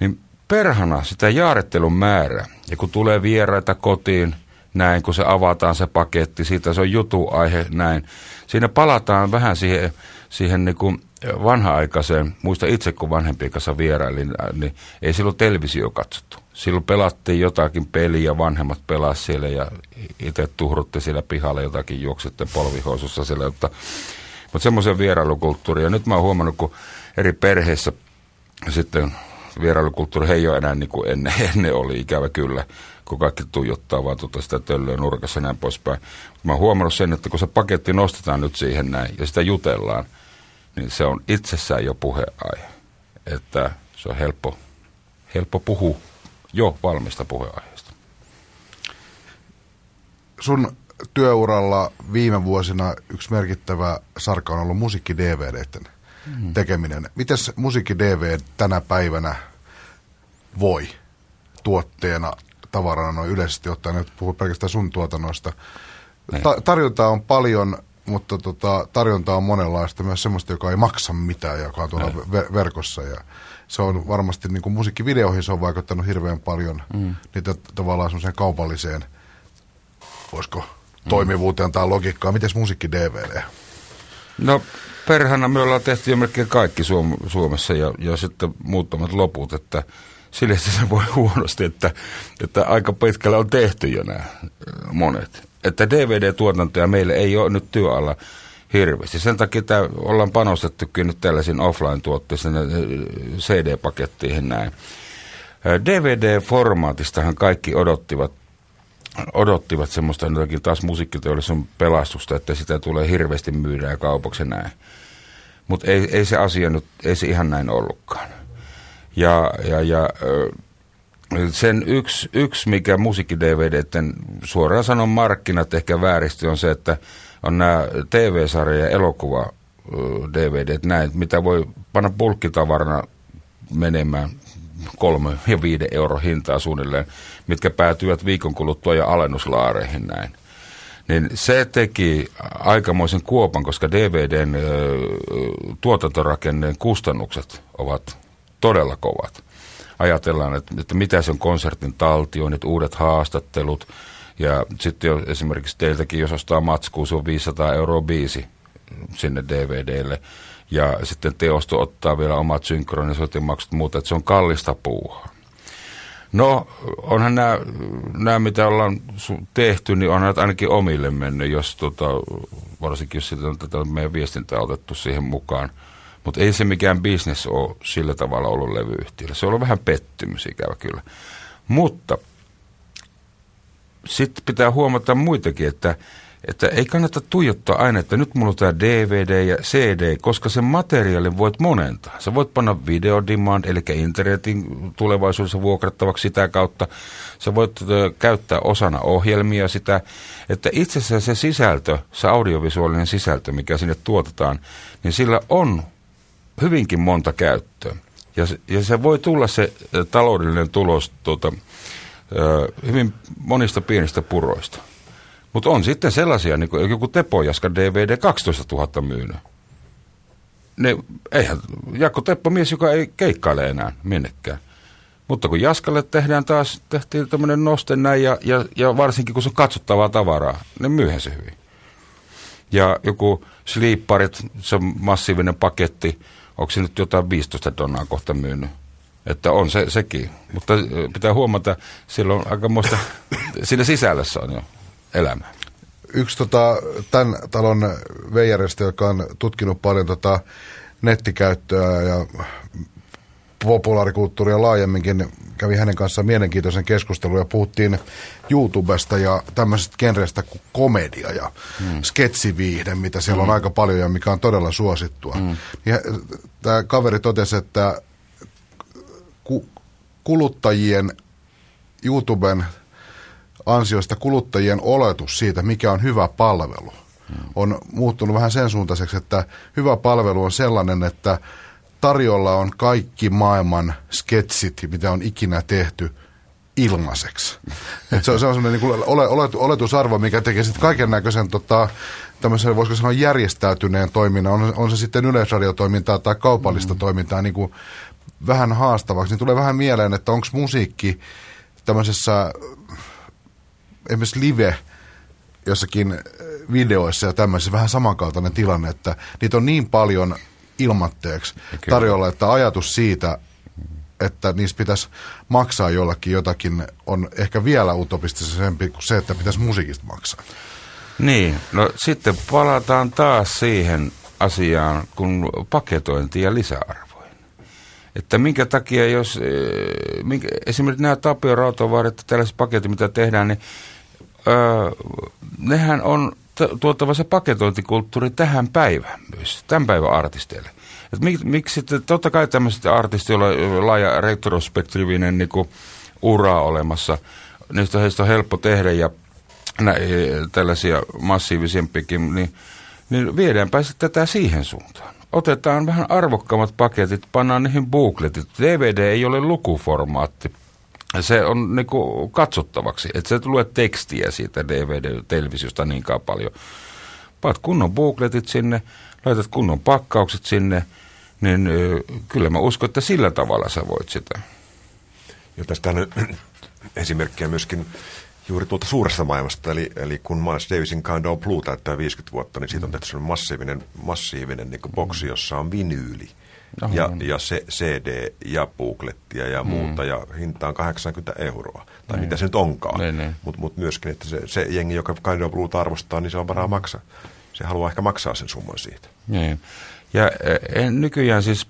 niin perhana sitä jaarettelun määrää. Ja kun tulee vieraita kotiin, näin, kun se avataan se paketti, siitä se on jutuaihe, näin. Siinä palataan vähän siihen, siihen niin kuin vanha-aikaiseen, muista itse kun vanhempien kanssa vierailin, niin ei silloin televisio katsottu. Silloin pelattiin jotakin peliä, vanhemmat pelasivat siellä ja itse tuhrutti siellä pihalla jotakin, juoksette polvihoisussa siellä. Mutta, mutta semmoisen vierailukulttuurin. Ja nyt mä oon huomannut, kun eri perheissä sitten vierailukulttuuri ei ole enää niin kuin ennen, ennen oli, ikävä kyllä, kun kaikki tuijottaa vaan tuota sitä töllöä nurkassa ja näin poispäin. Mä oon huomannut sen, että kun se paketti nostetaan nyt siihen näin ja sitä jutellaan, niin se on itsessään jo puheaihe. Että se on helppo, helppo puhua jo valmista puheaiheesta. Sun työuralla viime vuosina yksi merkittävä sarka on ollut musiikki-D V D:ten tekeminen. Mites musiikki-D V D tänä päivänä voi tuotteena tavarana noin yleisesti ottaen, nyt puhuu pelkästään sun tuotannoista. Ta- tarjontaa on paljon, mutta tota, tarjontaa on monenlaista, myös semmoista, joka ei maksa mitään, joka on tuolla ver- verkossa. Ja se on varmasti, niin kuin musiikkivideoihin se on vaikuttanut hirveän paljon mm. niitä tavallaan semmoiseen kaupalliseen, voisiko toimivuuteen tai logiikkaan. Mites musiikki-D V D? No perhana me ollaan tehty jo melkein kaikki Suom- Suomessa ja, ja sitten muutamat loput, että sille se voi huonosti, että, että aika pitkällä on tehty jo nämä monet. Että D V D-tuotantoja meillä ei ole nyt työalla hirveästi. Sen takia tää ollaan panostettukin nyt tällaisiin offline-tuotteisiin, C D-pakettiin näin. D V D-formaatistahan kaikki odottivat. odottivat semmoista jotakin taas musiikkiteollisuuden pelastusta, että sitä tulee hirveästi myydä ja kaupaksi näin. Mutta ei, ei se asia nyt, ei se ihan näin ollutkaan. Ja, ja, ja sen yksi, yksi mikä musiikki-D V D:ten suoraan sanon markkinat ehkä vääristyy, on se, että on nämä T V-sarja- ja elokuva-D V D:t näin, mitä voi panna bulkkitavarana menemään kolme ja viiden euro hintaa suunnilleen, mitkä päätyvät viikon kuluttua ja alennuslaareihin näin. Niin se teki aikamoisen kuopan, koska D V D:n ö, tuotantorakenneen kustannukset ovat todella kovat. Ajatellaan, että, että mitä se on konsertin taltio, niitä uudet haastattelut ja sitten jo esimerkiksi teiltäkin, jos ostaa matskua, se on viisisataa euroa biisi sinne D V D:lle. Ja sitten teosto ottaa vielä omat synkronisointimaksut ja muuta, että se on kallista puuhaa. No, onhan nämä, nämä mitä ollaan tehty, niin onhan ainakin omille mennyt, jos, tota, varsinkin jos sitä on tätä meidän viestintää otettu siihen mukaan. Mutta ei se mikään bisnes ole sillä tavalla ollut levyyhtiöllä. Se on ollut vähän pettymys ikävä kyllä. Mutta sitten pitää huomata muitakin, että Että ei kannata tuijottaa aina, että nyt mulla on tämä D V D ja C D, koska sen materiaalin voit monentaa. Sä voit panna video demand, eli internetin tulevaisuudessa vuokrattavaksi sitä kautta. Sä voit ö, käyttää osana ohjelmia sitä, että itse asiassa se sisältö, se audiovisuaalinen sisältö, mikä sinne tuotetaan, niin sillä on hyvinkin monta käyttöä. Ja se, ja se voi tulla se ö, taloudellinen tulos tuota, ö, hyvin monista pienistä puroista. Mutta on sitten sellaisia, niin kuin joku Tepo Jaska D V D kaksitoistatuhatta myynyt. Ne, eihän, Jakko Teppo mies, joka ei keikkaile enää minnekään. Mutta kun Jaskalle tehdään taas, tehtiin tämmöinen noste näin, ja, ja, ja varsinkin kun se on katsottavaa tavaraa, niin myyhän se hyvin. Ja joku Sleeparit, se massiivinen paketti, onko se nyt jotain viisitoista donnaa kohta myynyt? Että on se, sekin. Mutta pitää huomata, silloin aika muista, siinä sisällössä on jo. Elämä. Yksi tota, tämän talon V R:stä, joka on tutkinut paljon tota, nettikäyttöä ja populaarikulttuuria laajemminkin, kävi hänen kanssaan mielenkiintoisen keskustelun ja puhuttiin YouTubesta ja tämmöisestä genreistä kuin komedia ja mm. sketsiviihde, mitä siellä mm. on aika paljon ja mikä on todella suosittua. Mm. Tämä kaveri totesi, että ku- kuluttajien, YouTuben ansiosta kuluttajien oletus siitä, mikä on hyvä palvelu, on muuttunut vähän sen suuntaiseksi, että hyvä palvelu on sellainen, että tarjolla on kaikki maailman sketsit, mitä on ikinä tehty, ilmaiseksi. Et se on sellainen niin kuin ole, ole, oletusarvo, mikä tekee sitten kaiken näköisen tota, tämmöisen, voisiko sanoa, järjestäytyneen toiminnan, on, on se sitten yleisradiotoimintaa tai kaupallista mm. toimintaa, niin kuin vähän haastavaksi. Niin tulee vähän mieleen, että onko musiikki tämmöisessä esimerkiksi live jossakin videoissa ja tämmöisessä vähän samankaltainen tilanne, että niitä on niin paljon ilmatteeksi tarjolla, että ajatus siitä, että niistä pitäisi maksaa jollakin jotakin, on ehkä vielä utopistisempi kuin se, että pitäisi musiikista maksaa. Niin, no sitten palataan taas siihen asiaan, kun paketointi ja lisäarvo. Että minkä takia, jos minkä, esimerkiksi nämä Tapio Rautavaarat ja tällaiset paketit, mitä tehdään, niin öö, nehän on t- tuottava se paketointikulttuuri tähän päivään myös, tämän päivän artisteille. Että mik, miksi sitten, totta kai tämmöiset artistit, joilla on laaja retrospektiivinen niin kuin ura olemassa, niistä heistä on helppo tehdä ja nä, tällaisia massiivisempikin, niin, niin viedäänpä sitten tätä siihen suuntaan. Otetaan vähän arvokkaammat paketit, pannaan niihin bookletit. D V D ei ole lukuformaatti. se on niin kuin katsottavaksi, että se tulee tekstiä siitä D V D-televisiosta niinkaan paljon. Paat kunnon bookletit sinne, laitat kunnon pakkaukset sinne, niin kyllä mä uskon, että sillä tavalla sä voit sitä. Ja tästä on esimerkkejä myöskin juuri tuolta suuresta maailmasta, eli, eli kun Miles Davisin Kind of Blue täyttää viisikymmentä vuotta, niin siitä on tehty sellainen massiivinen, massiivinen niin kuin boksi, jossa on vinyyli. Ja, ja se, C D ja booklettia ja muuta, mm. ja hinta on kahdeksankymmentä euroa. Tai ne. Mitä se nyt onkaan. Mutta mut myöskin, että se, se jengi, joka Kind of Blueta arvostaa, niin se on varaa maksaa. Se haluaa ehkä maksaa sen summan siitä. Ne. Ja en, nykyään siis,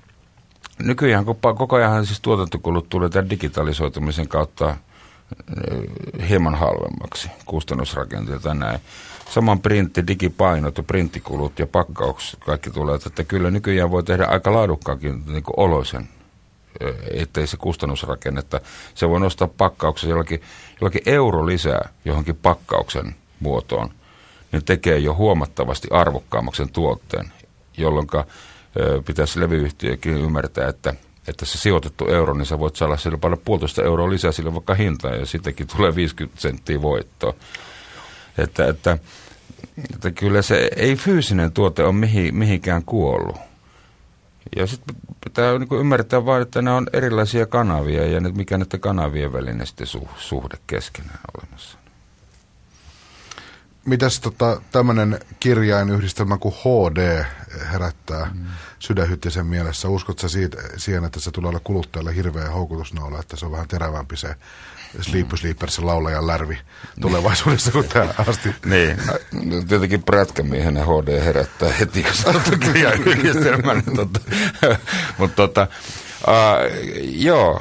nykyään koko ajan siis tuotantokulut tulee tämän digitalisoitumisen kautta hieman halvemmaksi kustannusrakenteelta näin. Saman printti, digipainot ja printtikulut ja pakkaukset, kaikki tulee, että kyllä nykyään voi tehdä aika laadukkaakin niin kuin oloisen, ettei se kustannusrakennetta. Se voi nostaa pakkauksen jollakin, jollakin euro lisää johonkin pakkauksen muotoon, niin tekee jo huomattavasti arvokkaammaksen tuotteen, jolloin pitäisi levyyhtiökin ymmärtää, että että se sijoitettu euro, niin sä voit saada sille paljon puolitoista euroa lisää sille vaikka hintaa, ja siitäkin tulee viisikymmentä senttiä voittoa. Että, että, että kyllä se ei fyysinen tuote ole mihin, mihinkään kuollut. Ja sitten pitää niin kuin ymmärtää vain, että nämä on erilaisia kanavia, ja mikä näiden kanavien välinen sitten suhde keskenään olemassa. Mitäs tota, tämmöinen kirjainyhdistelmä kuin H D herättää mm. Sydänhyttisen mielessä? Uskotko sä siihen, että se tulee olla kuluttajalle hirveä houkutusnaula, että se on vähän terävämpi se Sleepy Sleepers laulajan lärvi tulevaisuudessa kuin tähän asti? Niin. Tietenkin prätkämiehenä H D herättää heti, kun sanotaan kirjainyhdistelmä. Mutta tota, joo,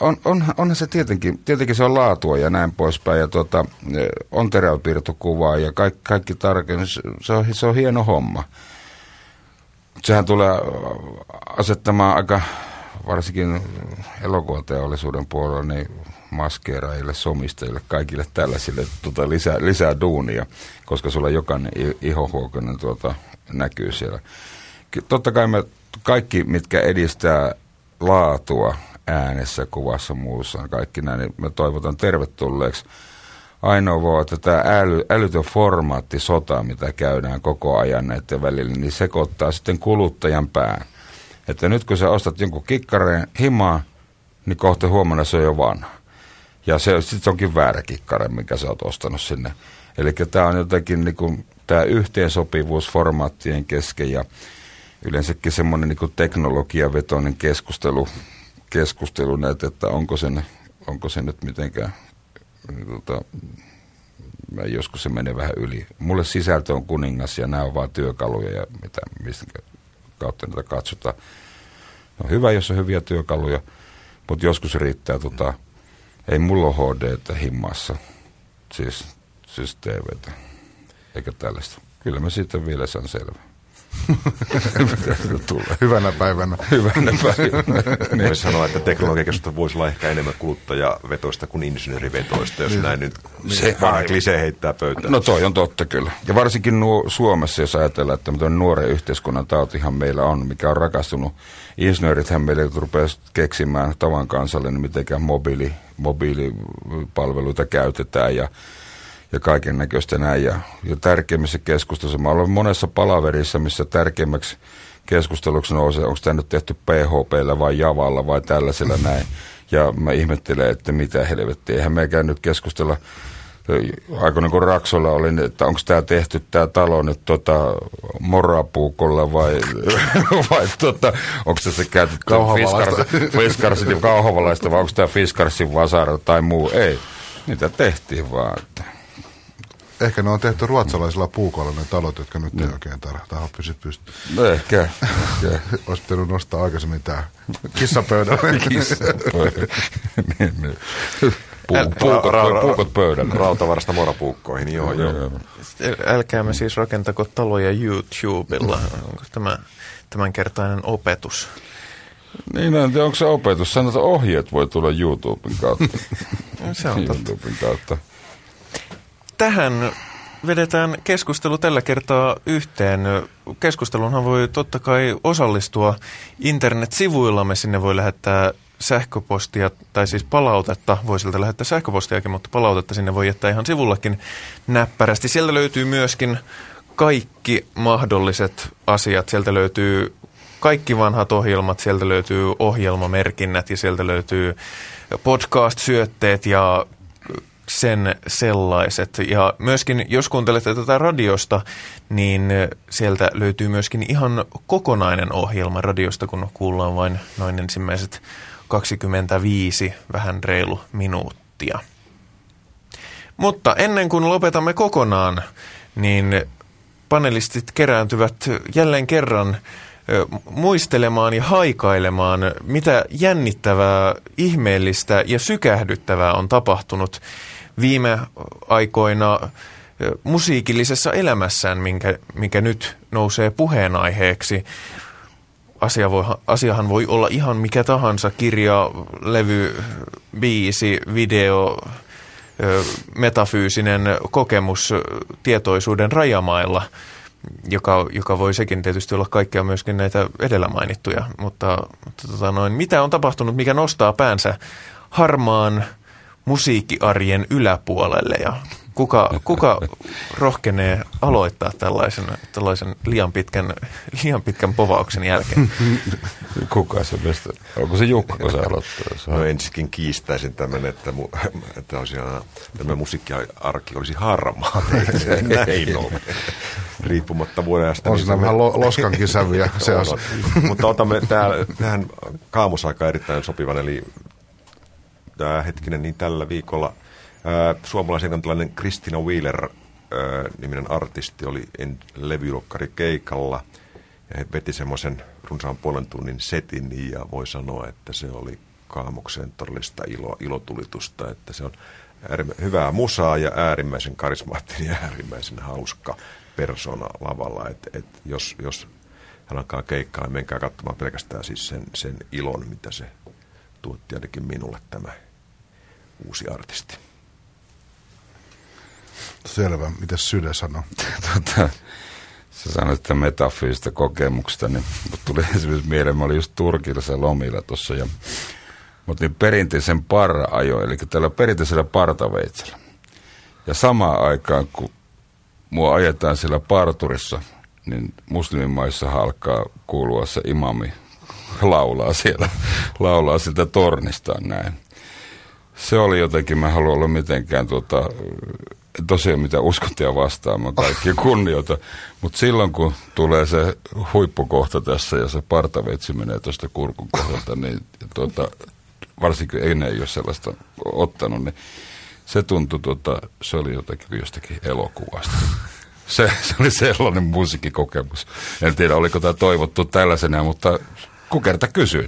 On, on, onhan se tietenkin, tietenkin se on laatua ja näin poispäin, ja tuota, on teräväpiirtokuvaa ja kaikki, kaikki tarkemmin, se on, se on hieno homma. Sehän tulee asettamaan aika, varsinkin elokuvateollisuuden puolella, niin maskeeraajille, somistajille, kaikille tällaisille tuota, lisää, lisää duunia, koska sulla jokainen ihohuokoinen tuota, näkyy siellä. Totta kai me kaikki, mitkä edistää laatua, äänessä, kuvassa, muussa, kaikki näin, niin mä toivotan tervetulleeksi. Ainoa voi, että tämä äly, älytön formaattisota, mitä käydään koko ajan näiden välillä, niin sekoittaa sitten kuluttajan pään. Että nyt kun sä ostat jonkun kikkareen himaa, niin kohta huomenna se on jo vanha. Ja se sitten onkin väärä kikkare, minkä sä oot ostanut sinne. Eli tämä on jotenkin niin kuin tämä yhteensopivuus formaattien kesken ja yleensäkin semmoinen niin kuin teknologiavetoinen keskustelu, keskustelu näitä, että onko sen, onko sen nyt mitenkään, tota, joskus se menee vähän yli. Mulle sisältö on kuningas ja nämä on vaan työkaluja ja mitä, mistä kautta niitä katsotaan. No hyvä, jos on hyviä työkaluja, mutta joskus riittää, tota, ei mulla ole H D:tä himmassa, siis, siis T V:tä, eikä tällaista. Kyllä mä siitä vielä saan selvä. Hyvänä päivänä. Hyvänä päivänä. Voisi sanoa, että teknologiakeskusta voisi olla ehkä enemmän kuluttajavetoista kuin insinöörivetoista, jos näin nyt vanha klisee heittää pöytään. No toi on totta kyllä. Ja varsinkin nuo, Suomessa, jos ajatellaan, että miten nuoren yhteiskunnan tautihan meillä on, mikä on rakastunut. Insinöörithän meille rupeaa keksimään tavan kansalle, niin mitenkään mobiili, mobiilipalveluita käytetään ja ja kaiken näköistä näin. Ja, ja tärkeimmissä keskustelussa, mä olen monessa palaverissa, missä tärkeimmäksi keskusteluksi nousee, onko tämä nyt tehty P H P:llä vai Javalla vai tällaisella näin. Ja mä ihmettelen, että mitä helvettiä. Eihän meikään nyt keskustella, aikoinaan kun Raksolla oli, että onko tämä tehty tämä talo nyt tota, morapuukolla vai, vai tota, onko se käytetty Fiskarsin ja Kauhavalaista vai onko tämä Fiskarsin vasara tai muu. Ei, niitä tehtiin vaan. Ehkä ne on tehty ruotsalaisilla puukoilla ne talot, jotka nyt ei no. oikein taho pysy pystyyn. No ehkä. ehkä. Olisi pitänyt nostaa aikaisemmin tämä kissapöydälle. Kissapöydälle. Puukot pöydälle. Rautavarasta morapuukkoihin, joo joo. Älkäämme siis rakentako taloja YouTubella. Onko tämä tämänkertainen opetus? Niin, en tiedä, onko se opetus? Sanoit, että ohjeet voi tulla YouTuben kautta. Se on YouTuben kautta. Tähän vedetään keskustelu tällä kertaa yhteen. Keskustelunhan voi totta kai osallistua internet-sivuillamme. Sinne voi lähettää sähköpostia, tai siis palautetta, voi sieltä lähettää sähköpostiakin, mutta palautetta sinne voi jättää ihan sivullakin näppärästi. Sieltä löytyy myöskin kaikki mahdolliset asiat, sieltä löytyy kaikki vanhat ohjelmat, sieltä löytyy ohjelmamerkinnät ja sieltä löytyy podcast-syötteet ja sen sellaiset. Ja myöskin, jos kuuntelette tätä radiosta, niin sieltä löytyy myöskin ihan kokonainen ohjelma radiosta, kun kuullaan vain noin ensimmäiset kaksikymmentäviisi, vähän reilu minuuttia. Mutta ennen kuin lopetamme kokonaan, niin panelistit kerääntyvät jälleen kerran muistelemaan ja haikailemaan, mitä jännittävää, ihmeellistä ja sykähdyttävää on tapahtunut viime aikoina musiikillisessa elämässään, minkä, mikä nyt nousee puheenaiheeksi. Asia voi, asiahan voi olla ihan mikä tahansa, kirja, levy, biisi, video, metafyysinen kokemus tietoisuuden rajamailla. Joka, joka voi sekin tietysti olla kaikkea myöskin näitä edellä mainittuja, mutta, mutta tota noin, mitä on tapahtunut, mikä nostaa päänsä harmaan musiikkiarjen yläpuolelle ja kuka, kuka rohkenee aloittaa tällaisen, tällaisen liian, pitkän, liian pitkän povauksen jälkeen? Kuka se mistä? Onko se Jukka, kun se aloittaa? No ensikin kiistäisin tämän, että, mu, että osiaan, tämä musiikkiarki olisi harmaa. Näin on. Riippumatta vuodesta. On siinä vähän lo, loskan kisäviä. Se on. Mutta otamme täällä, tähän kaamosaikaan erittäin sopivan, eli tämä hetkinen, niin tällä viikolla suomalaisen on tällainen Christina Wheeler-niminen artisti, oli levylokkari keikalla ja he veti semmoisen runsaan puolen tunnin setin ja voi sanoa, että se oli kaamokseen todellista ilo, ilotulitusta, että se on äärimmä, hyvää musaa ja äärimmäisen karismaattinen ja äärimmäisen hauska persona lavalla, että et jos, jos hän alkaa keikkaa, niin menkää katsomaan pelkästään siis sen, sen ilon, mitä se tuotti ainakin minulle tämä uusi artisti. Selvä. Mitäs Sydä sanoi? Tota, sä sanoit sitä metafyysistä kokemuksesta, niin mut tuli esimerkiksi mieleen, mä olin just Turkilla lomilla tuossa, ja mä otin perinteisen parra-ajo, eli tällä perinteisellä partaveitsellä. Ja samaan aikaan, kun mua ajetaan siellä parturissa, niin muslimimaissa alkaa kuulua se imami laulaa siellä, laulaa siltä tornistaan näin. Se oli jotenkin, mä haluan olla mitenkään tuota... Tosiaan mitä uskottia vastaamaan kaikkia kunnioita, mutta silloin kun tulee se huippukohta tässä ja se partaveitsi menee tuosta kurkun kohdalta, niin tuota, varsinkin ei ne ole sellaista ottanut, niin se tuntui, tuota, se oli jotakin jostakin elokuvasta. Se, se oli sellainen musiikkikokemus. En tiedä, oliko tämä toivottu tällaisena, mutta... Kun kerta kysyin.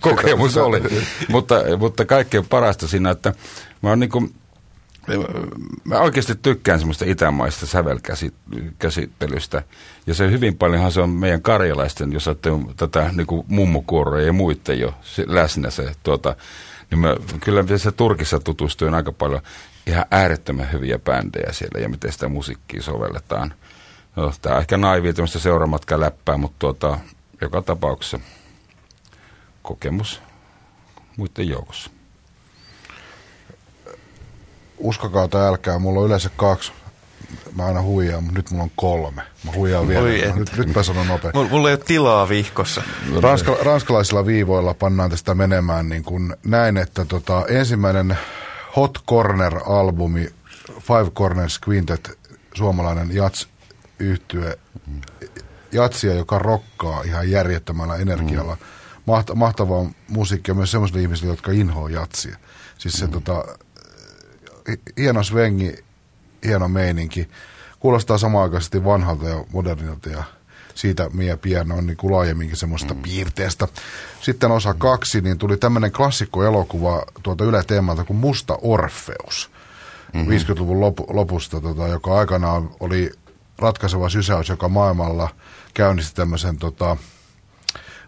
Kokemus oli. mutta, mutta kaikkein parasta siinä, että mä oon niin kuin... Mä oikeasti tykkään semmoista itämaista sävelkäsittelystä, ja se hyvin paljonhan se on meidän karjalaisten, jos ajattelee tätä niin kuin mummukuoroja ja muiden jo läsnä se, tuota, niin mä kyllä se Turkissa tutustuin aika paljon ihan äärettömän hyviä bändejä siellä, ja miten sitä musiikkia sovelletaan. No, tää on ehkä naivia tämmöistä seuramatkaa läppää, mutta tuota, joka tapauksessa kokemus muiden joukossa. Uskokaa tai älkää, mulla on yleensä kaksi. Mä aina huijaan, mutta nyt mulla on kolme. Mä huijaan vielä. Nyt, nyt mä sanon nopeasti. Mulla ei ole tilaa vihkossa. Ranska, ranskalaisilla viivoilla pannaan tästä menemään niin kuin näin, että tota, ensimmäinen Hot Corner-albumi, Five Corners Quintet, suomalainen jats-yhtye, jatsia, joka rokkaa ihan järjettömällä energialla. Maht- mahtavaa musiikkia myös semmoisille ihmisille, jotka inhoa jatsia. Siis se mm. tota... hieno svengi, hieno meininki. Kuulostaa samanaikaisesti vanhalta ja modernilta ja siitä meidän piano on niin kuin laajemminkin semmoista mm. piirteestä. Sitten osa kaksi, niin tuli tämmöinen klassikkoelokuva tuolta Yle Teemalta kuin Musta Orfeus. Mm-hmm. viisikymmentäluvun lopu, lopusta, tota, joka aikanaan oli ratkaiseva sysäys, joka maailmalla käynnisti tämmöisen, tota,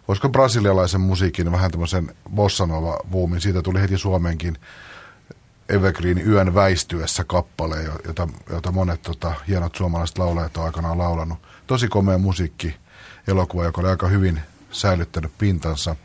voisiko brasilialaisen musiikin, vähän tämmöisen bossanova-buumin. Siitä tuli heti Suomeenkin Evergreen Yön väistyessä kappale, jota, jota monet tota, hienot suomalaiset laulajat on aikanaan laulanut. Tosi komea musiikki, elokuva, joka oli aika hyvin säilyttänyt pintansa.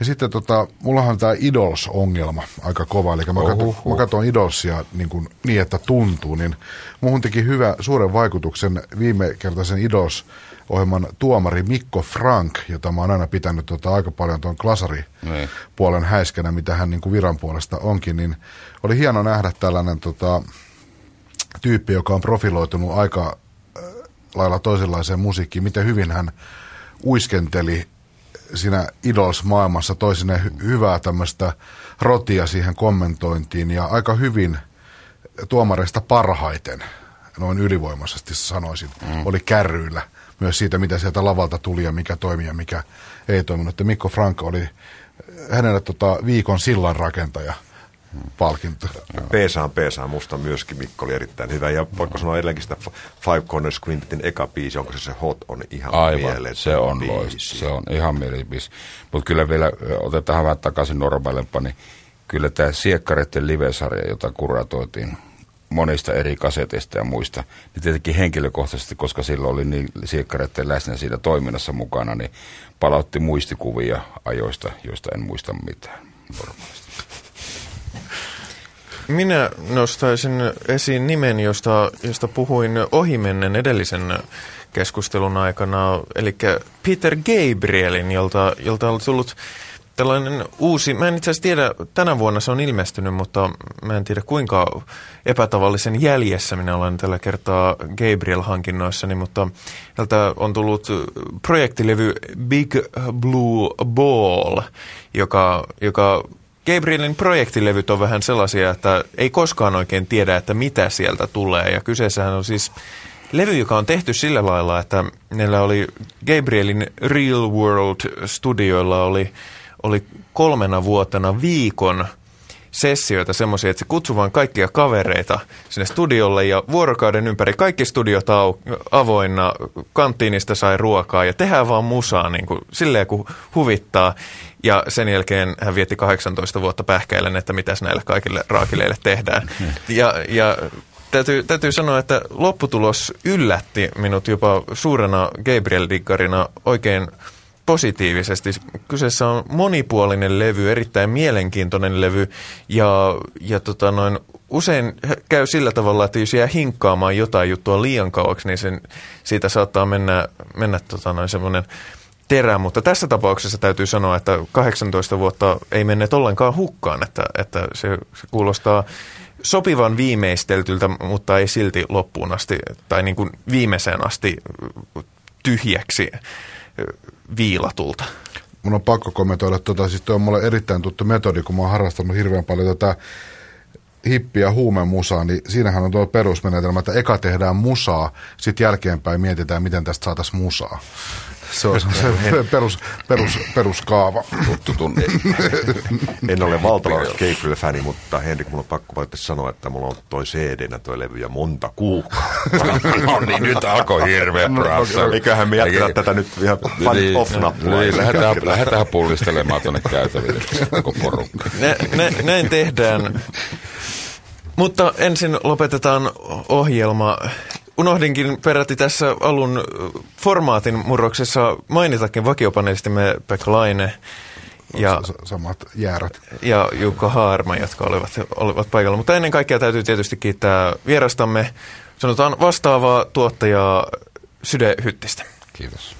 Ja sitten tota, mullahan on tämä Idols-ongelma aika kova, eli mä, kato, mä katson Idolsia niin, kuin, niin, että tuntuu, niin muhun teki hyvä, suuren vaikutuksen viime kertaisen Idols ohjelman tuomari Mikko Franck, jota mä oon aina pitänyt tota, aika paljon tuon klasaripuolen häiskänä, mitä hän niin kuin viran puolesta onkin, niin oli hieno nähdä tällainen tota, tyyppi, joka on profiloitunut aika äh, lailla toisenlaiseen musiikkiin, miten hyvin hän uiskenteli siinä Idols-maailmassa, toi sinne hy- hyvää tämmöistä rotia siihen kommentointiin ja aika hyvin tuomareista parhaiten, noin ylivoimaisesti sanoisin, mm. oli kärryillä myös siitä, mitä sieltä lavalta tuli ja mikä toimi ja mikä ei toiminut. Ja Mikko Franck oli hänelle tota viikon sillanrakentaja palkinto. Peesaan, peesaan musta myöskin Mikko oli erittäin hyvä. Ja voiko sanoa edelleenkin sitä Five Corners Quintetin eka biisi, onko se se Hot on ihan aivan, mieletön se on loistava, se on ihan mieletön biisi. Mutta kyllä vielä otetaan vähän takaisin normaalempaan, niin kyllä tämä Siekkareiden live-sarja, jota kuratoitiin monista eri kaseteista ja muista, niin tietenkin henkilökohtaisesti, koska silloin oli niin Siekkareiden läsnä siinä toiminnassa mukana, niin palautti muistikuvia ajoista, joista en muista mitään normaalisti. Minä nostaisin esiin nimen, josta, josta puhuin ohimennen edellisen keskustelun aikana, eli Peter Gabrielin, jolta, jolta on tullut tällainen uusi, mä en itse asiassa tiedä, tänä vuonna se on ilmestynyt, mutta mä en tiedä kuinka epätavallisen jäljessä minä olen tällä kertaa Gabriel-hankinnoissani, mutta häneltä on tullut projektilevy Big Blue Ball, joka... joka Gabrielin projektilevyt on vähän sellaisia, että ei koskaan oikein tiedä, että mitä sieltä tulee. Ja kyseessähän on siis levy, joka on tehty sillä lailla, että meillä oli Gabrielin Real World Studioilla oli, oli kolmena vuotena viikon sessioita semmoisia, että se kutsui vaan kaikkia kavereita sinne studiolle ja vuorokauden ympäri kaikki studiot au- avoinna, kanttiinista sai ruokaa ja tehdään vaan musaa niin kuin, silleen kun huvittaa. Ja sen jälkeen hän vietti kahdeksantoista vuotta pähkäillen, että mitäs näille kaikille raakileille tehdään. Ja, ja täytyy, täytyy sanoa, että lopputulos yllätti minut jopa suurena Gabriel-diggarina oikein positiivisesti. Kyseessä on monipuolinen levy, erittäin mielenkiintoinen levy ja, ja tota noin, usein käy sillä tavalla, että jos jää hinkkaamaan jotain juttua liian kauaksi, niin sen, siitä saattaa mennä, mennä tota noin, semmoinen terä. Mutta tässä tapauksessa täytyy sanoa, että kahdeksantoista vuotta ei menneet ollenkaan hukkaan, että, että se, se kuulostaa sopivan viimeisteltyltä, mutta ei silti loppuun asti tai niin kuin viimeiseen asti tyhjäksi viilatulta. Mun on pakko kommentoida tuota, siis tuo on mulle erittäin tuttu metodi, kun mä oon harrastanut hirveän paljon tätä hippi- ja huumemusaa, niin siinähän on tuo perusmenetelmä, että eka tehdään musaa, sitten jälkeenpäin mietitään, miten tästä saataisiin musaa. Se on perus, perus, peruskaava. En ole valtava Gabriel-fäni, mutta Henrik, mulla on pakko valitettavasti sanoa, että mulla on toi C D-nä toi levy ja monta kuukautta. No niin, nyt alkoi hirveä prassa. Eiköhän me jättää tätä nyt ihan funny off-nappulaan. Lähdetään pullistelemaan tuonne käytäville koko porukka. Näin tehdään. Mutta ensin lopetetaan ohjelma. Unohdinkin peräti tässä alun formaatin murroksessa mainitakin vakiopanelistimme Pekka Laine ja samat jäärät ja Jukka Haarma, jotka olivat, olivat paikalla. Mutta ennen kaikkea täytyy tietysti kiittää vierastamme, sanotaan vastaavaa tuottajaa Cyde Hyttistä. Kiitos.